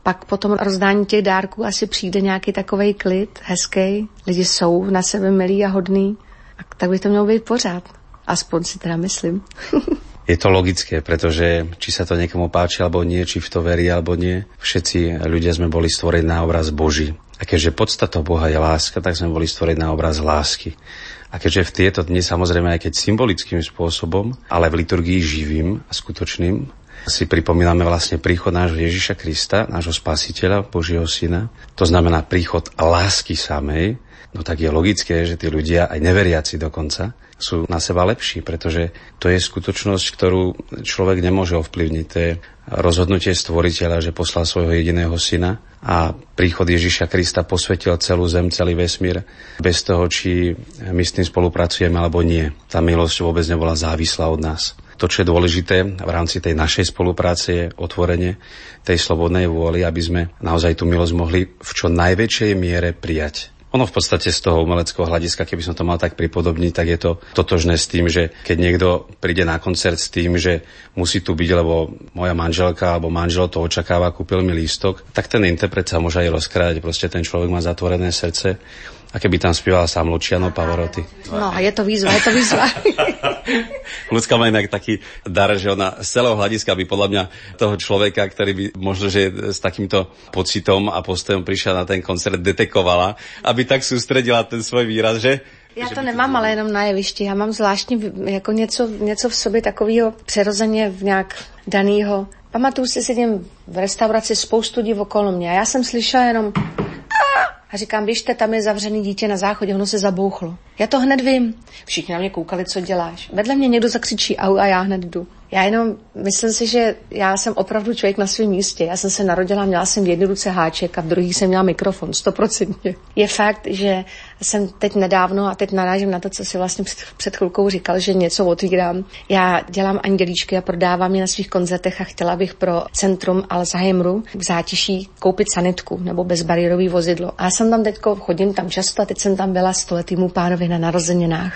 pak po tom rozdání těch dárků asi přijde nějaký takovej klid, hezký. Lidi jsou na sebe milí a hodný. A tak by to mělo být pořád. Aspoň si teda myslím. Je to logické, pretože či sa to niekomu páči, alebo nie, či v to verí, alebo nie. Všetci ľudia sme boli stvorení na obraz Boží. A keďže podstatou Boha je láska, tak sme boli stvorení na obraz lásky. A keďže v tieto dni, samozrejme, aj keď symbolickým spôsobom, ale v liturgii živým a skutočným, si pripomíname vlastne príchod nášho Ježiša Krista, nášho Spasiteľa, Božieho Syna. To znamená príchod lásky samej. No tak je logické, že tí ľudia, aj neveriaci dokonca, sú na seba lepší, pretože to je skutočnosť, ktorú človek nemôže ovplyvniť. To je rozhodnutie Stvoriteľa, že poslal svojho jediného Syna a príchod Ježiša Krista posvetil celú zem, celý vesmír, bez toho, či my s tým spolupracujeme alebo nie. Tá milosť vôbec nebola závislá od nás. To, čo je dôležité v rámci tej našej spolupráce, je otvorenie tej slobodnej vôly, aby sme naozaj tú milosť mohli v čo najväčšej miere prijať. Ono v podstate z toho umeleckého hľadiska, keby som to mal tak pripodobniť, tak je to totožné s tým, že keď niekto príde na koncert s tým, že musí tu byť, lebo moja manželka alebo manžel to očakáva, kúpil mi lístok, tak ten interpret sa môže aj rozkrájať. Proste ten človek má zatvorené srdce. A keby tam spieval sám Luciano Pavarotti. No a je to výzva, je to výzva. Ľudská má inak taký dar, že ona z celého hľadiska by podľa mňa toho človeka, ktorý by možno, že s takýmto pocitom a postojom prišiel na ten koncert, detekovala, aby tak sústredila ten svoj výraz, že... Já to nemám, ale jenom na jevišti. Já mám zvláštní jako něco, něco v sobě takového přirozeně v nějak danýho. Pamatuju si, sedím v restauraci, spoustu lidí okolo mě. A já jsem slyšela jenom... A říkám, běžte, tam je zavřený dítě na záchodě, ono se zabouchlo. Já to hned vím. Všichni na mě koukali, co děláš. Vedle mě někdo zakřičí au a já hned jdu. Já jenom myslím si, že já jsem opravdu člověk na svém místě. Já jsem se narodila, měla jsem v jedné ruce háček a v druhé jsem měla mikrofon, stoprocentně. Je fakt, že jsem teď nedávno, a teď narážím na to, co si vlastně před, před chvilkou říkal, že něco otvírám. Já dělám andělíčky a prodávám je na svých koncertech a chtěla bych pro centrum Alzheimeru v Zátiší koupit sanitku nebo bezbariérový vozidlo. A já jsem tam teďko, chodím tam často a teď jsem tam byla stoletýmu pánovi na narozeninách.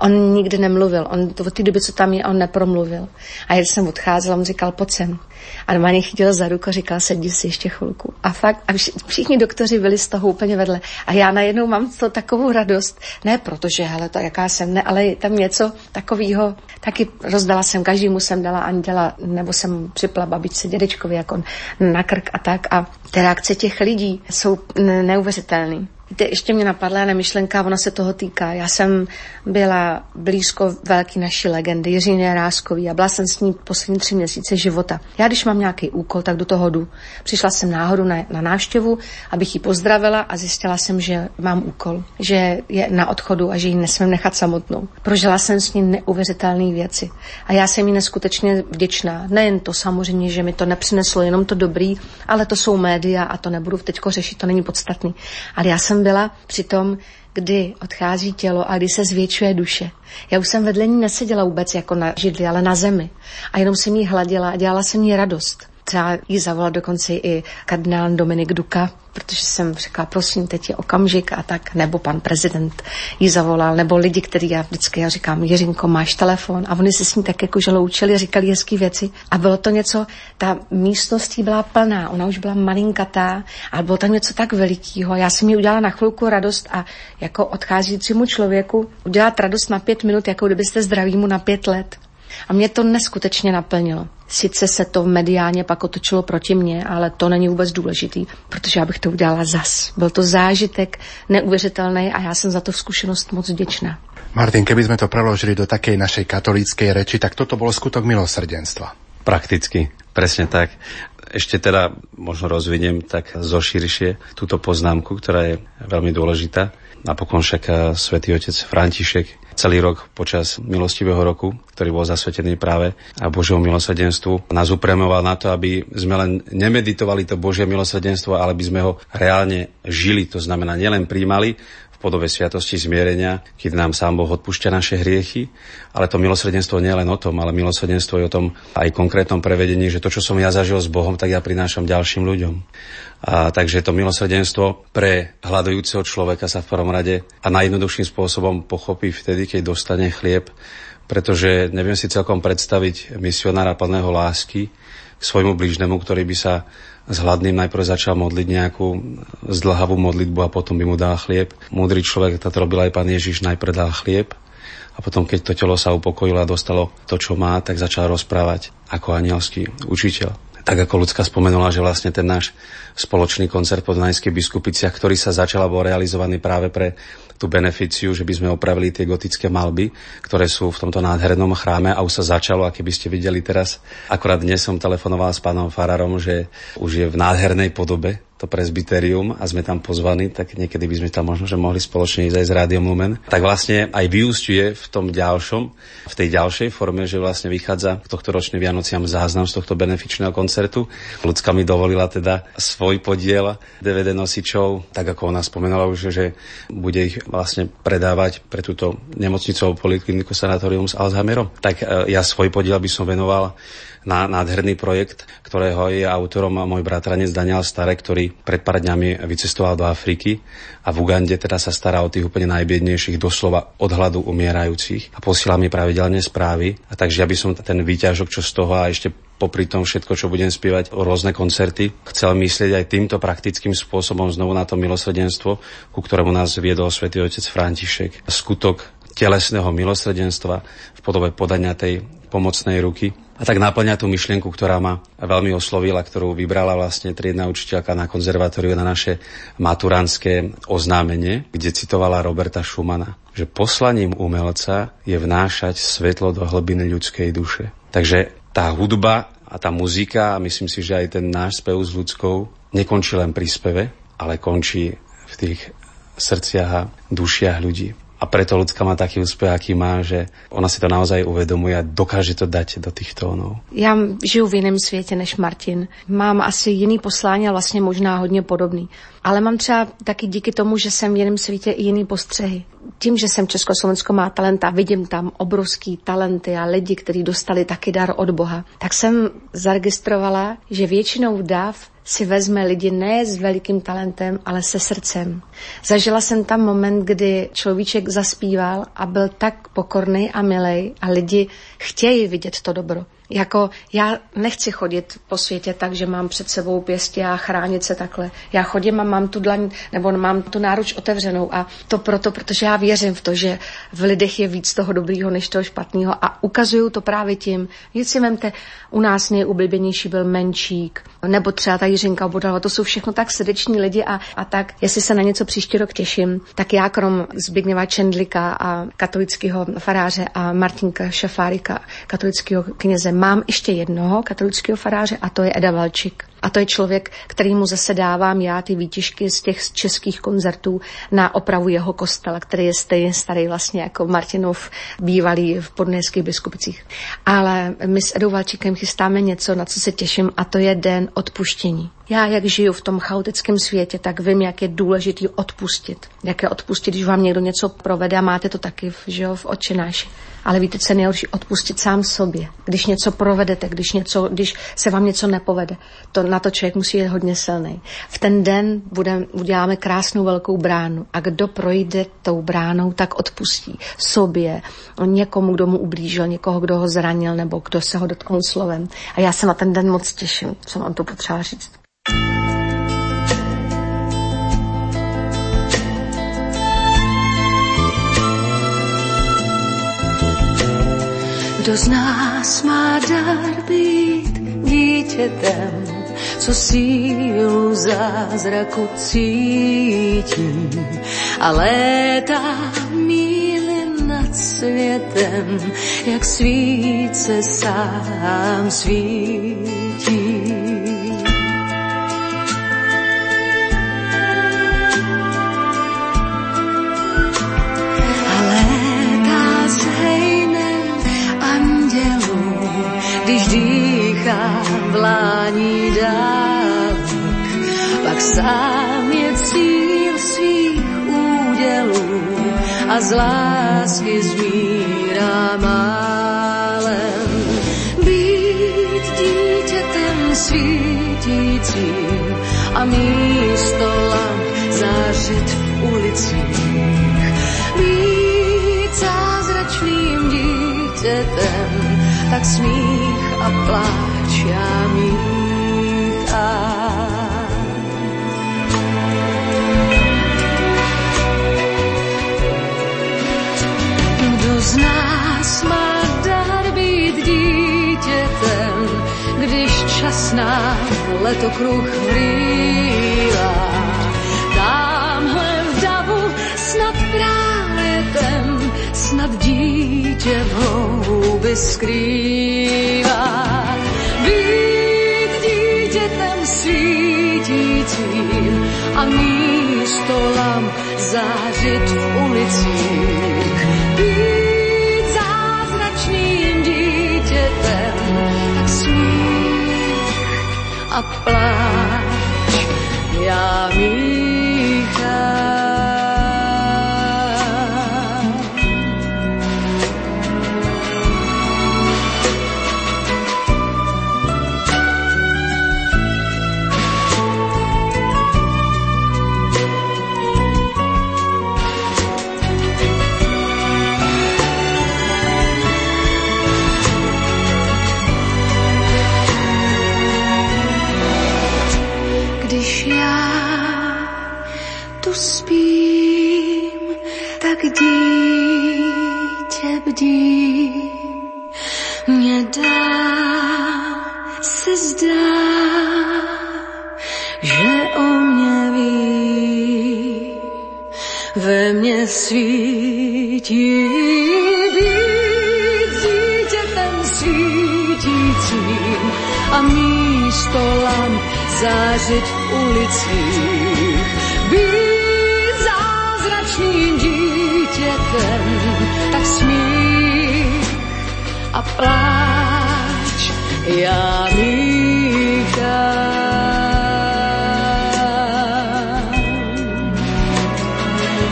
On nikdy nemluvil, on od té doby, co tam je, on nepromluvil. A když jsem odcházela, on říkal, pojď sem. A normálně chytil za ruku a říkal, sedí si ještě chvilku. A fakt, a všichni doktoři byli z toho úplně vedle. A já najednou mám to takovou radost. Ne protože, hele, to jaká jsem, ne, ale je tam něco takového. Taky rozdala jsem, každému jsem dala anděla, nebo jsem připla babičce, dědečkovi, jak on na krk a tak. A ty reakce těch lidí jsou neuvěřitelné. Víte, ještě mě napadla jedna myšlenka, ona se toho týká. Já jsem byla blízko velký naší legendy, Jiřině Ráskový, a byla jsem s ní poslední tři měsíce života. Já když mám nějaký úkol, tak do toho jdu. Přišla jsem náhodou na, na návštěvu, abych ji pozdravila a zjistila jsem, že mám úkol, že je na odchodu a že ji nesmím nechat samotnou. Prožila jsem s ní neuvěřitelné věci a já jsem jí neskutečně vděčná. Nejen to samozřejmě, že mi to nepřineslo jenom to dobrý, ale to jsou média a to nebudu teďko řešit, to není podstatný. Ale já jsem byla při tom, kdy odchází tělo a kdy se zvětšuje duše. Já už jsem vedle ní neseděla vůbec jako na židli, ale na zemi. A jenom jsem jí hladila a dělala jsem jí radost. Třeba jí zavolal dokonce i kardinál Dominik Duka, protože jsem řekla, prosím, teď je okamžik a tak, nebo pan prezident jí zavolal, nebo lidi, který já vždycky já říkám, Jiřinko, máš telefon, a oni se s ní tak jako žaloučili, říkali hezký věci a bylo to něco, ta místnost jí byla plná, ona už byla malinkatá, ale bylo tam něco tak velikýho, já jsem jí udělala na chvilku radost a jako odcházícímu člověku udělat radost na pět minut, jako kdybyste zdravýmu na pět let. A mě to neskutečně naplnilo. Sice se to mediálně pak otočilo proti mně, ale to není vůbec důležitý, protože já bych to udělala zas. Byl to zážitek neuvěřitelný a já jsem za to zkušenost moc vděčná. Martin, keby jsme to preložili do takej našej katolíckej reči, tak toto bol skutok milosrdenstva. Prakticky, presne tak. Ešte teda možno rozviniem tak zoširšie túto poznámku, ktorá je veľmi dôležitá. Napokon však svätý otec František celý rok počas milostivého roku, ktorý bol zasvetený práve a Božiemu milosrdenstvu, nás upremoval na to, aby sme len nemeditovali to Božie milosrdenstvo, ale by sme ho reálne žili. To znamená, nielen príjmali v podobe sviatosti zmierenia, keď nám sám Boh odpúšťa naše hriechy, ale to milosrdenstvo nie je len o tom, ale milosrdenstvo je o tom aj konkrétnom prevedení, že to, čo som ja zažil s Bohom, tak ja prinášam ďalším ľuďom. A takže to milosrdenstvo pre hľadujúceho človeka sa v prvom rade a najjednoduchším spôsobom pochopí vtedy, keď dostane chlieb, pretože neviem si celkom predstaviť misionára plného lásky k svojmu blížnemu, ktorý by sa s hladným najprv začal modliť nejakú zdlhavú modlitbu a potom by mu dal chlieb. Múdry človek, to robil aj pán Ježiš, najprv dal chlieb a potom, keď to telo sa upokojilo a dostalo to, čo má, tak začal rozprávať ako anielský učiteľ. Tak ako Lucka spomenula, že vlastne ten náš spoločný koncert po Dunajských biskupiciach, ktorý sa začal a bol realizovaný práve pre tú beneficiu, že by sme opravili tie gotické malby, ktoré sú v tomto nádhernom chráme a už sa začalo, a keby ste videli teraz, akorát dnes som telefonoval s pánom farárom, že už je v nádhernej podobe to presbyterium a sme tam pozvaní, tak niekedy by sme tam možno že mohli spoločne ísť aj s Rádiom Lumen. Tak vlastne aj vyúsťuje v tom ďalšom, v tej ďalšej forme, že vlastne vychádza k tohto ročným Vianociam záznam z tohto benefičného koncertu. Ľudská mi dovolila teda svoj podiel dé vé dé nosičov, tak ako ona spomenula už, že bude ich vlastne predávať pre túto nemocnicu, polikliniku, sanatórium s Alzheimerom. Tak ja svoj podiel by som venoval na nádherný projekt, ktorého je autorom môj bratranec Daniel Starek, ktorý pred pár dňami vycestoval do Afriky a v Ugande teda sa stará o tých úplne najbiednejších, doslova od hladu umierajúcich a posiela mi pravidelne správy. A takže ja by som ten výťažok, čo z toho a ešte popri tom všetko, čo budem spievať, o rôzne koncerty, chcel myslieť aj týmto praktickým spôsobom znovu na to milosrdenstvo, ku ktorému nás viedol svätý otec František. Skutok telesného milosrdenstva v podobe podania tej pomocnej ruky. A tak naplňa tú myšlienku, ktorá ma veľmi oslovila, ktorú vybrala vlastne triedna učiteľka na konzervatóriu na naše maturantské oznámenie, kde citovala Roberta Schumana, že poslaním umelca je vnášať svetlo do hlbiny ľudskej duše. Takže tá hudba a tá muzika, a myslím si, že aj ten náš spev s ľudskou, nekončí len pri speve, ale končí v tých srdciach a dušiach ľudí. A preto ľudská má taký úspech, aký má, že ona si to naozaj uvedomuje a dokáže to dať do tých tónov. Já žiju v jiném světě než Martin. Mám asi jiný poslání a vlastně možná hodně podobný. Ale mám třeba taky díky tomu, že jsem v jiném světě i jiný postřehy. Tím, že jsem Československo má talent a vidím tam obrovský talenty a lidi, kteří dostali taky dar od Boha, tak jsem zaregistrovala, že většinou dáv si vezme lidi ne s velikým talentem, ale se srdcem. Zažila jsem tam moment, kdy človíček zaspíval a byl tak pokorný a milej a lidi chtějí vidět to dobro. Jako já nechci chodit po světě tak, že mám před sebou pěstě a chránit se takhle. Já chodím a mám tu dlaň, nebo mám tu náruč otevřenou a to proto, protože já věřím v to, že v lidech je víc toho dobrýho než toho špatného a ukazuju to právě tím. Víc si vemte, u nás nejublíbenější byl Menšík, nebo třeba ta Jiřinka Obodalova, to jsou všechno tak srdeční lidi a, a tak, jestli se na něco příští rok těším, tak já krom Zbigniewa Czendlika a katolického faráře a Martinka Šafárika, katolického kněze, mám ještě jednoho katolického faráře a to je Eda Valčík. A to je člověk, kterýmu zase dávám já ty výtižky z těch českých koncertů na opravu jeho kostela, který je stejně starý vlastně jako Martinův bývalý v Dunajských Biskupicích. Ale my s Edou Valčíkem chystáme něco, na co se těším, a to je den odpuštění. Já, jak žiju v tom chaotickém světě, tak vím, jak je důležitý odpustit. Jak je odpustit, když vám někdo něco provede a máte to taky v, že jo, v Otčenáši. Ale víte, co je nejhorší? Odpustit sám sobě. Když něco provedete, když, něco, když se vám něco nepovede, to na to člověk musí být hodně silný. V ten den budem, uděláme krásnou velkou bránu a kdo projde tou bránou, tak odpustí sobě, někomu, kdo mu ublížil, někoho, kdo ho zranil nebo kdo se ho dotknul slovem. A já se na ten den moc těším, co mám to potřeba říct. Kdo z nás má dar být dítětem, co sílu zázraku cítí a létá míly nad světem, jak svíce sám svítí. A létá s hejnem andělů, když dýchá vlání dálek, pak sám je cíl svých údělů a z lásky zmírá málem. Být dítětem svítícím a místo lamp zářit v ulicích. Být zázračným dítětem, tak smích a pláč já míchám. Kdo z nás má dar být dítětem, když čas nám letokruh vrývá? Támhle v davu snad právě ten, snad dítě v hloubi skrývá. Být dítětem svítícím a místo lamp zářit v ulicích. Být zázračným dítětem, tak smích a pláč já míchám. že o mne ví, ve mne svítí víc, dítětem svítícím a místo lamp zářit v ulicích, být zázračným dítětem, tak smích a pláč já mých dám.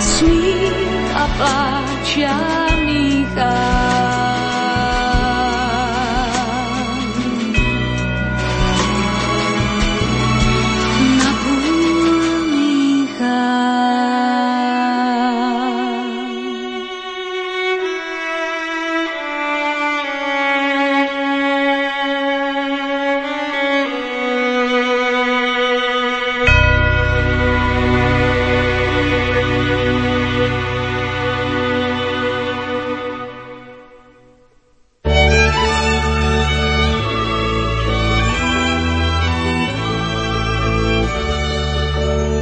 Smích a pláč já mých dám. Na půl mých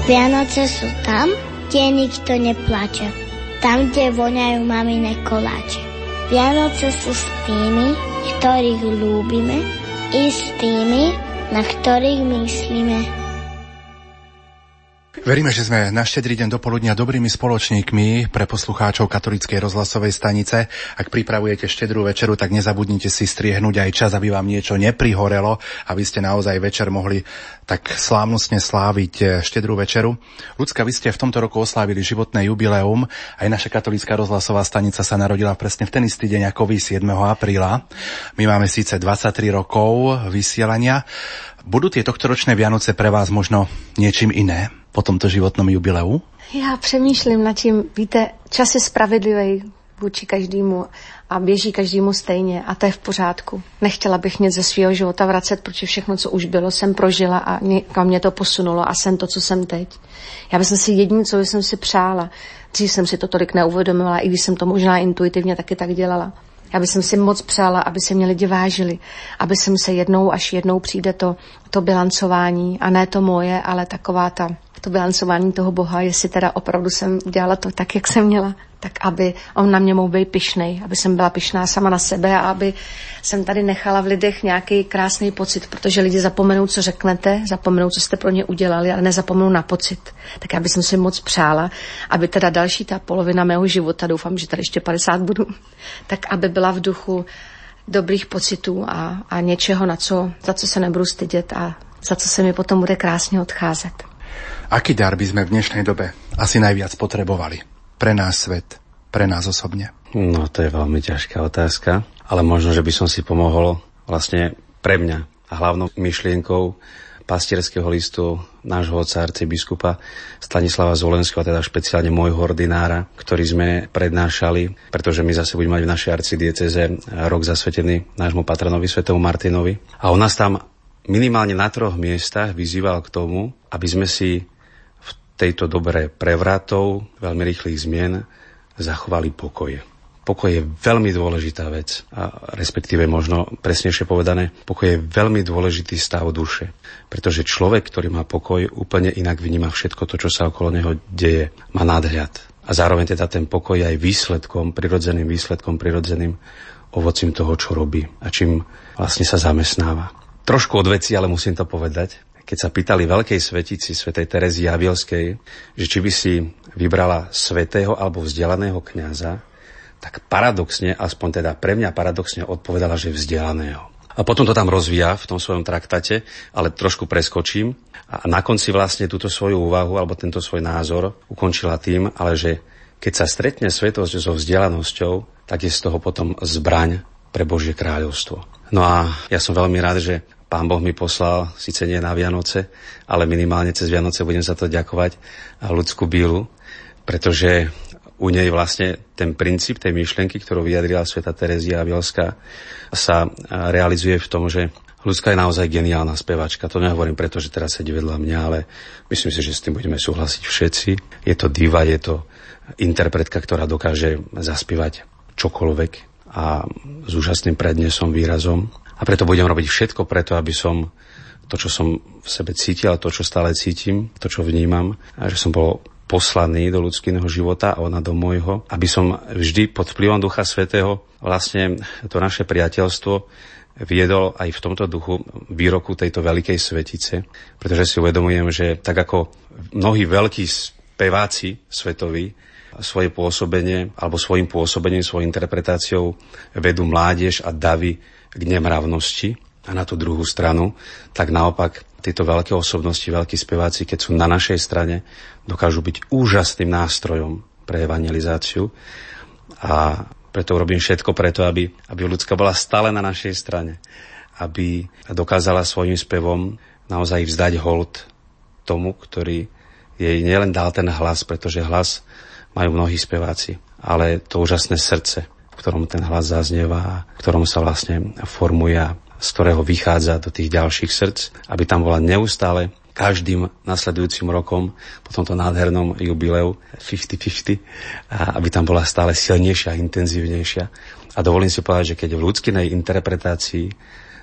Vianoce sú tam, kde nikto neplače, tam, kde voňajú mamine koláče. Vianoce sú s tými, ktorých ľúbime, i s tými, na ktorých myslíme. Veríme, že sme na štedrý deň dopoludnia dobrými spoločníkmi pre poslucháčov Katolíckej rozhlasovej stanice. Ak pripravujete štedrú večeru, tak nezabudnite si striehnúť aj čas, aby vám niečo neprihorelo, aby ste naozaj večer mohli tak slávnostne sláviť štedrú večeru. Ľudská, vy ste v tomto roku oslávili životné jubileum. Aj naša Katolícka rozhlasová stanica sa narodila presne v ten istý deň ako vy, siedmeho apríla. My máme síce dvadsaťtri rokov vysielania. Budú tie tohtoročné Vianoce pre vás možno niečím iné po tomto životnom jubileu? Já přemýšlím nad tím, víte, čas je spravedlivý vůči každému a běží každému stejně a to je v pořádku. Nechtěla bych nic ze svého života vracet, protože všechno, co už bylo, jsem prožila a někam mě to posunulo a jsem to, co jsem teď. Já bych si jediný, co jsem si přála, dřív jsem si to tolik neuvědomila, i když jsem to možná intuitivně taky tak dělala. Já bych si moc přála, aby se mě lidi vážili, aby jsem se jednou, až jednou přijde to, to bilancování, a ne to moje, ale taková ta, to bilancování toho Boha, jestli teda opravdu jsem udělala to tak, jak jsem měla, tak aby on na mě mohl být pyšnej, aby jsem byla pyšná sama na sebe a aby jsem tady nechala v lidech nějaký krásný pocit, protože lidi zapomenou, co řeknete, zapomenou, co jste pro ně udělali, ale nezapomenou na pocit. Tak já bych si moc přála, aby teda další ta polovina mého života, doufám, že tady ještě padesát budu, tak aby byla v duchu dobrých pocitů a, a něčeho, na co, za co se nebudu stydět a za co se mi potom bude krásně odcházet. Aký dar by sme v dnešnej dobe asi najviac potrebovali? Pre nás svet, pre nás osobne. No, to je veľmi ťažká otázka, ale možno, že by som si pomohol vlastne pre mňa a hlavnou myšlienkou pastierského listu nášho otca arcibiskupa Stanislava Zvolenského, teda špeciálne môjho ordinára, ktorý sme prednášali, pretože my zase budeme mať v našej arcidieceze rok zasvetený nášmu patronovi, svätému Martinovi. A on nás tam minimálne na troch miestach vyzýval k tomu, aby sme si v tejto dobre prevratov, veľmi rýchlych zmien, zachovali pokoje. Pokoj je veľmi dôležitá vec, a respektíve možno presnejšie povedané, pokoj je veľmi dôležitý stav duše, pretože človek, ktorý má pokoj, úplne inak vníma všetko to, čo sa okolo neho deje, má nadhľad. A zároveň teda ten pokoj je aj výsledkom, prirodzeným výsledkom, prirodzeným ovocím toho, čo robí a čím vlastne sa zamestnáva. Trošku odveci, ale musím to povedať. Keď sa pýtali veľkej svetici svätej Terézie Avilskej, že či by si vybrala svätého alebo vzdelaného kňaza, tak paradoxne, aspoň teda pre mňa paradoxne odpovedala, že vzdelaného. A potom to tam rozvíja v tom svojom traktate, ale trošku preskočím. A na konci vlastne túto svoju úvahu alebo tento svoj názor ukončila tým, ale že keď sa stretne svätosť so vzdelanosťou, tak je z toho potom zbraň pre Božie kráľovstvo. No a ja som veľmi rád, že Pán Boh mi poslal, síce nie na Vianoce, ale minimálne cez Vianoce budem za to ďakovať Luciu Bílu, pretože u nej vlastne ten princíp tej myšlienky, ktorú vyjadrila svätá Terézia Avilská, sa realizuje v tom, že Lucka je naozaj geniálna spevačka. To nehovorím preto, že teraz sedí vedľa mňa, ale myslím si, že s tým budeme súhlasiť všetci. Je to diva, je to interpretka, ktorá dokáže zaspievať čokoľvek a s úžasným prednesom, výrazom. A preto budem robiť všetko preto, aby som to, čo som v sebe cítil a to, čo stále cítim, to, čo vnímam, a že som bol poslaný do ľudského života a ona do môjho, aby som vždy pod vplyvom Ducha Svätého vlastne to naše priateľstvo viedol aj v tomto duchu výroku tejto veľkej svetice, pretože si uvedomujem, že tak ako mnohí veľkí speváci svetoví svoje pôsobenie alebo svojim pôsobením, svojou interpretáciou vedú mládež a davy k nemravnosti a na tú druhú stranu, tak naopak tieto veľké osobnosti, veľkí speváci, keď sú na našej strane, dokážu byť úžasným nástrojom pre evangelizáciu. A preto robím všetko preto, aby, aby ľudská bola stále na našej strane. Aby dokázala svojim spevom naozaj vzdať hold tomu, ktorý jej nielen dal ten hlas, pretože hlas majú mnohí speváci, ale to úžasné srdce, v ktorom ten hlas zaznieva, v ktorom sa vlastne formuje, z ktorého vychádza do tých ďalších srdc, aby tam bola neustále každým nasledujúcim rokom po tomto nádhernom jubileu päťdesiat päťdesiat, aby tam bola stále silnejšia, intenzívnejšia. A dovolím si povedať, že keď v ľudskej interpretácii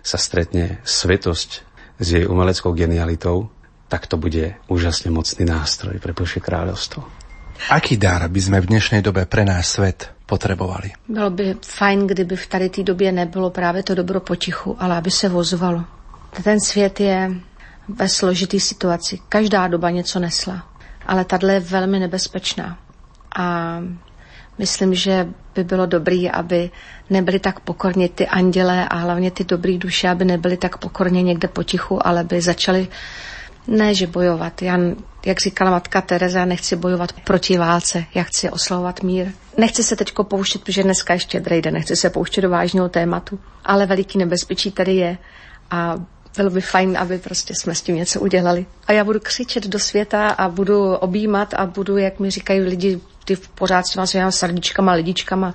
sa stretne svetosť s jej umeleckou genialitou, tak to bude úžasne mocný nástroj pre Božie kráľovstvo. Aký dar by sme v dnešnej dobe pre náš svet potřebovali? Bylo by fajn, kdyby v tady té době nebylo právě to dobro potichu, ale aby se ozvalo. Ten svět je ve složitý situaci. Každá doba něco nesla, ale tahle je velmi nebezpečná. A myslím, že by bylo dobré, aby nebyly tak pokorně ty andělé a hlavně ty dobrý duše, aby nebyly tak pokorně někde potichu, ale by začaly ne, že bojovat. Já, jak říkala matka Tereza, nechci bojovat proti válce, já chci oslavovat mír. Nechci se teďko pouštět, protože dneska je štědrý den, nechci se pouštět do vážného tématu, ale veliký nebezpečí tady je a bylo by fajn, aby prostě jsme s tím něco udělali. A já budu křičet do světa a budu objímat a budu, jak mi říkají lidi, ty pořád s těma svýma srdíčkama, lidičkama,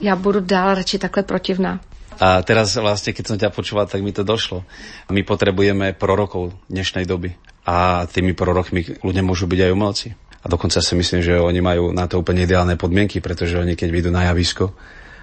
já budu dál radši takhle protivná. A teraz vlastne, keď som ťa počúval, tak mi to došlo. My potrebujeme prorokov dnešnej doby. A tými prorokmi ľudia môžu byť aj umelci. A dokonca si myslím, že oni majú na to úplne ideálne podmienky, pretože oni, keď vyjdú na javisko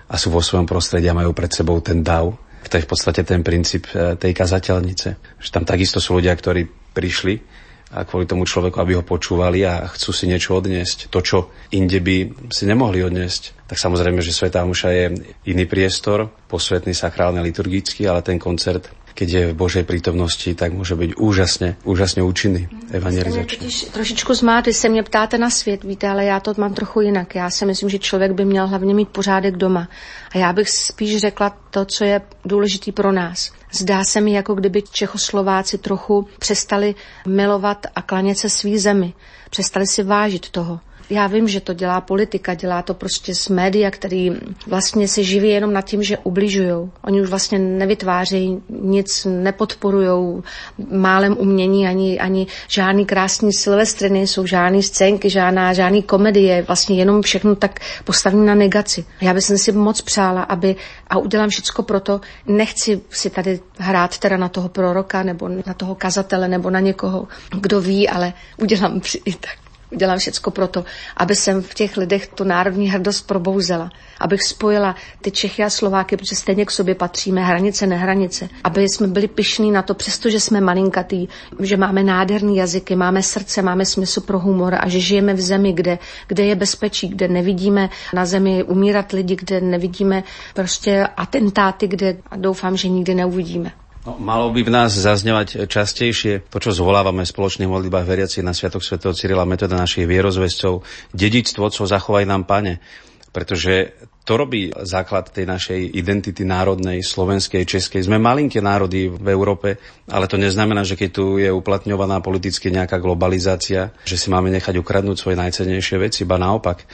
a sú vo svojom prostredí a majú pred sebou ten dav, to je v podstate ten princíp tej kazateľnice. Že tam takisto sú ľudia, ktorí prišli a kvôli tomu človeku, aby ho počúvali a chcú si niečo odniesť. To, čo inde by si nemohli odniesť. Tak samozrejme, že Svätá omša je iný priestor, posvetný, sakrálny, liturgický, ale ten koncert, keď je v Božej prítomnosti, tak môže byť úžasne, úžasne účinný, evangelizačný. Trošičku zmátli, se mě ptáte na svět, víte, ale já to mám trochu jinak. Já si myslím, že člověk by měl hlavně mít pořádek doma. A já bych spíš řekla to, co je důležitý pro nás. Zdá se mi, jako kdyby Čechoslováci trochu přestali milovat a klanět se svý zemi. Přestali si vážit toho. Já vím, že to dělá politika, dělá to prostě z média, který vlastně se živí jenom nad tím, že ubližujou. Oni už vlastně nevytvářejí nic, nepodporujou málem umění, ani, ani žádný krásný silvestry, nejsou žádný scénky, žádná, žádný komedie, vlastně jenom všechno tak postavené na negaci. Já bych si moc přála, aby, a udělám všecko proto, nechci si tady hrát teda na toho proroka, nebo na toho kazatele, nebo na někoho, kdo ví, ale udělám i tak. Udělám všecko proto, aby jsem v těch lidech tu národní hrdost probouzela, abych spojila ty Čechy a Slováky, protože stejně k sobě patříme, hranice, nehranice, aby jsme byli pyšní na to, přestože jsme malinkatý, že máme nádherný jazyky, máme srdce, máme smysl pro humor a že žijeme v zemi, kde, kde je bezpečí, kde nevidíme na zemi umírat lidi, kde nevidíme prostě atentáty, kde doufám, že nikdy neuvidíme. No, malo by v nás zaznievať častejšie to, čo zvolávame v spoločných modlitbách veriacich na Sviatok svätého Cyrila a Metoda, našich vierozvescov, dedičstvo, co zachovaj nám, Pane, pretože to robí základ tej našej identity národnej, slovenskej, českej. Sme malinké národy v Európe, ale to neznamená, že keď tu je uplatňovaná politicky nejaká globalizácia, že si máme nechať ukradnúť svoje najcennejšie veci, ba naopak.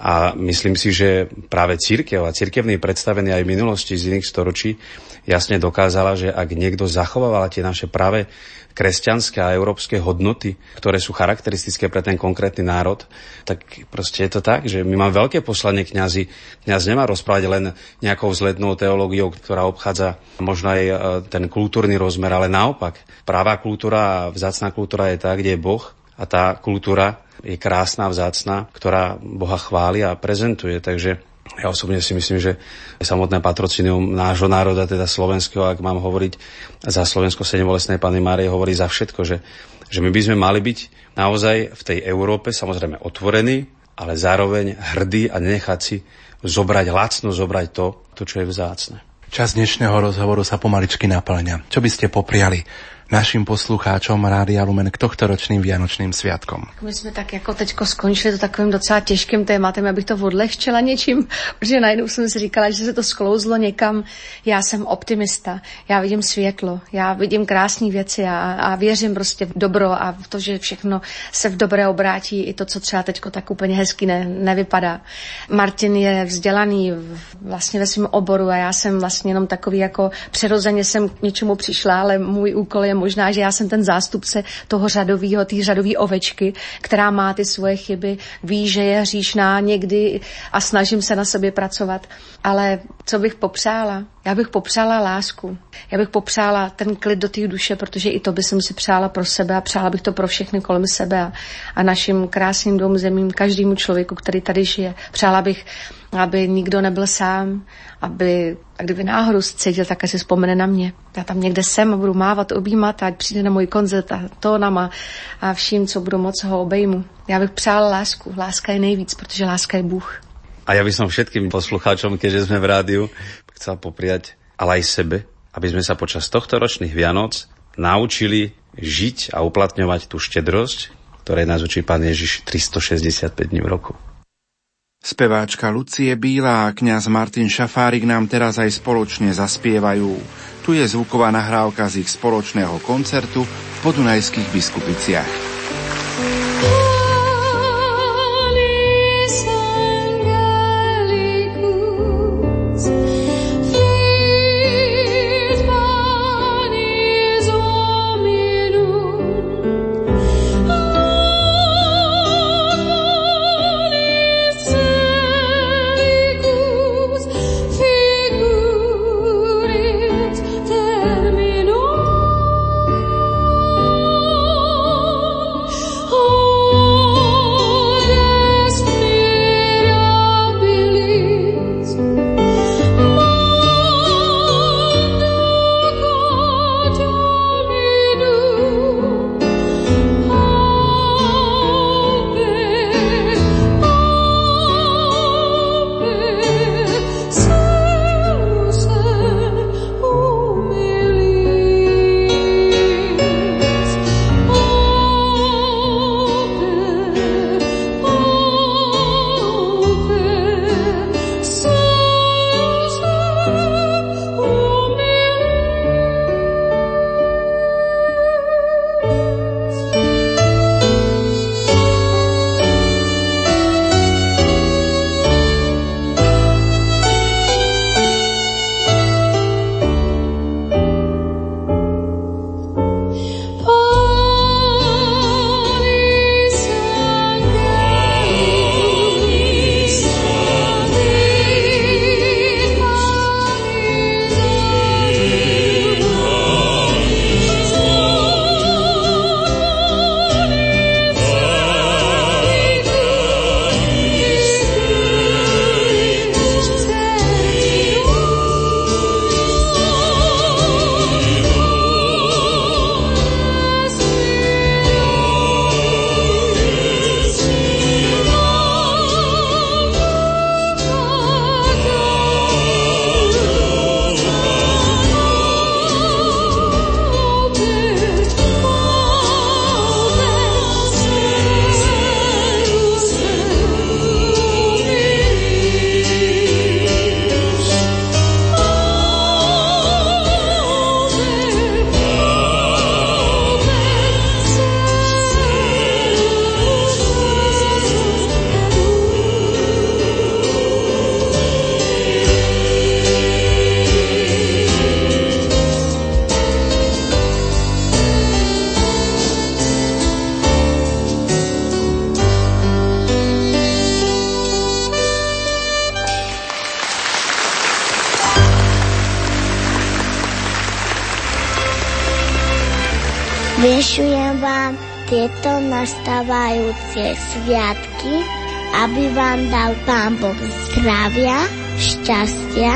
A myslím si, že práve cirkev a cirkevní predstavení aj v minulosti z iných storočí jasne dokázala, že ak niekto zachovávala tie naše práve kresťanské a európske hodnoty, ktoré sú charakteristické pre ten konkrétny národ, tak proste je to tak, že my máme veľké poslanie kňazi. Kňaz nemá rozprávať len nejakou vzletnou teológiou, ktorá obchádza možno aj ten kultúrny rozmer, ale naopak. Pravá kultúra a vzácna kultúra je tá, kde je Boh, a tá kultúra je krásna, vzácna, ktorá Boha chváli a prezentuje. Takže Ja osobne si myslím, že samotné patrocinium nášho národa, teda slovenského, ak mám hovoriť za Slovensko sedem Bolestnej Panny Márie, hovorí za všetko, že, že my by sme mali byť naozaj v tej Európe samozrejme otvorení, ale zároveň hrdí a nenechať si zobrať lacno, zobrať to, to, čo je vzácne. Čas dnešného rozhovoru sa pomaličky napĺňa. Čo by ste popriali našim poslucháčom Rádia Lumen k tohtoročným Vianočným sviatkom? My jsme tak jako teďko skončili to takovým docela těžkým tématem, abych to odlehčila něčím, protože najednou jsem si říkala, že se to sklouzlo někam. Já jsem optimista, já vidím světlo, já vidím krásné věci a, a věřím prostě v dobro a v to, že všechno se v dobré obrátí, i to, co třeba teďko tak úplně hezky ne, nevypadá. Martin je vzdělaný vlastně ve svém oboru a já jsem vlastně jenom takový jako přirozeně jsem k něčemu přišla, ale můj úkol je možná, že já jsem ten zástupce toho řadového, té řadové ovečky, která má ty svoje chyby, ví, že je hříšná někdy a snažím se na sobě pracovat. Ale co bych popřála? Já bych popřála lásku. Já bych popřála ten klid do té duše, protože i to by jsem si přála pro sebe a přála bych to pro všechny kolem sebe a, a našim krásným dvou zemím, každému člověku, který tady žije. Přála bych, aby nikdo nebyl sám, aby, a kdyby náhodou se cítil, tak asi vzpomene na mě. Já tam někde jsem a budu mávat, objímat, ať přijde na můj koncert a tónama a vším, co budu moc, ho obejmu. Já bych přála lásku. Láska je nejvíc, protože láska je Bůh. A ja by som všetkým poslucháčom, keďže sme v rádiu, chcel popriať, ale aj sebe, aby sme sa počas tohto ročných Vianoc naučili žiť a uplatňovať tú štedrosť, ktorej nás učí Pán Ježiš tristošesťdesiatpäť dní v roku. Speváčka Lucie Bílá a kňaz Martin Šafárik nám teraz aj spoločne zaspievajú. Tu je zvuková nahrávka z ich spoločného koncertu v Podunajských Biskupiciach. Vyšujem vám tieto nastávajúce sviatky, aby vám dal Pán Boh zdravia, šťastia,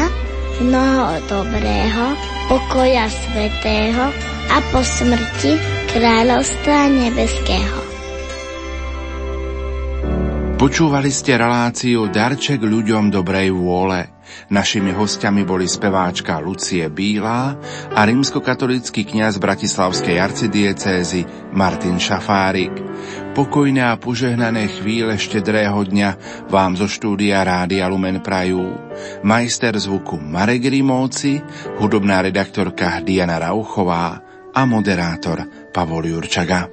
mnoho dobrého, pokoja svätého a po smrti kráľovstva nebeského. Počúvali ste reláciu Darček ľuďom dobrej vôle. Našimi hostiami boli speváčka Lucie Bílá a rímskokatolícky kňaz bratislavskej arcidiecézy Martin Šafárik. Pokojné a požehnané chvíle štedrého dňa vám zo štúdia Rádia Lumen prajú majster zvuku Marek Rimóci, hudobná redaktorka Diana Rauchová a moderátor Pavol Jurčaga.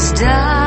Stop.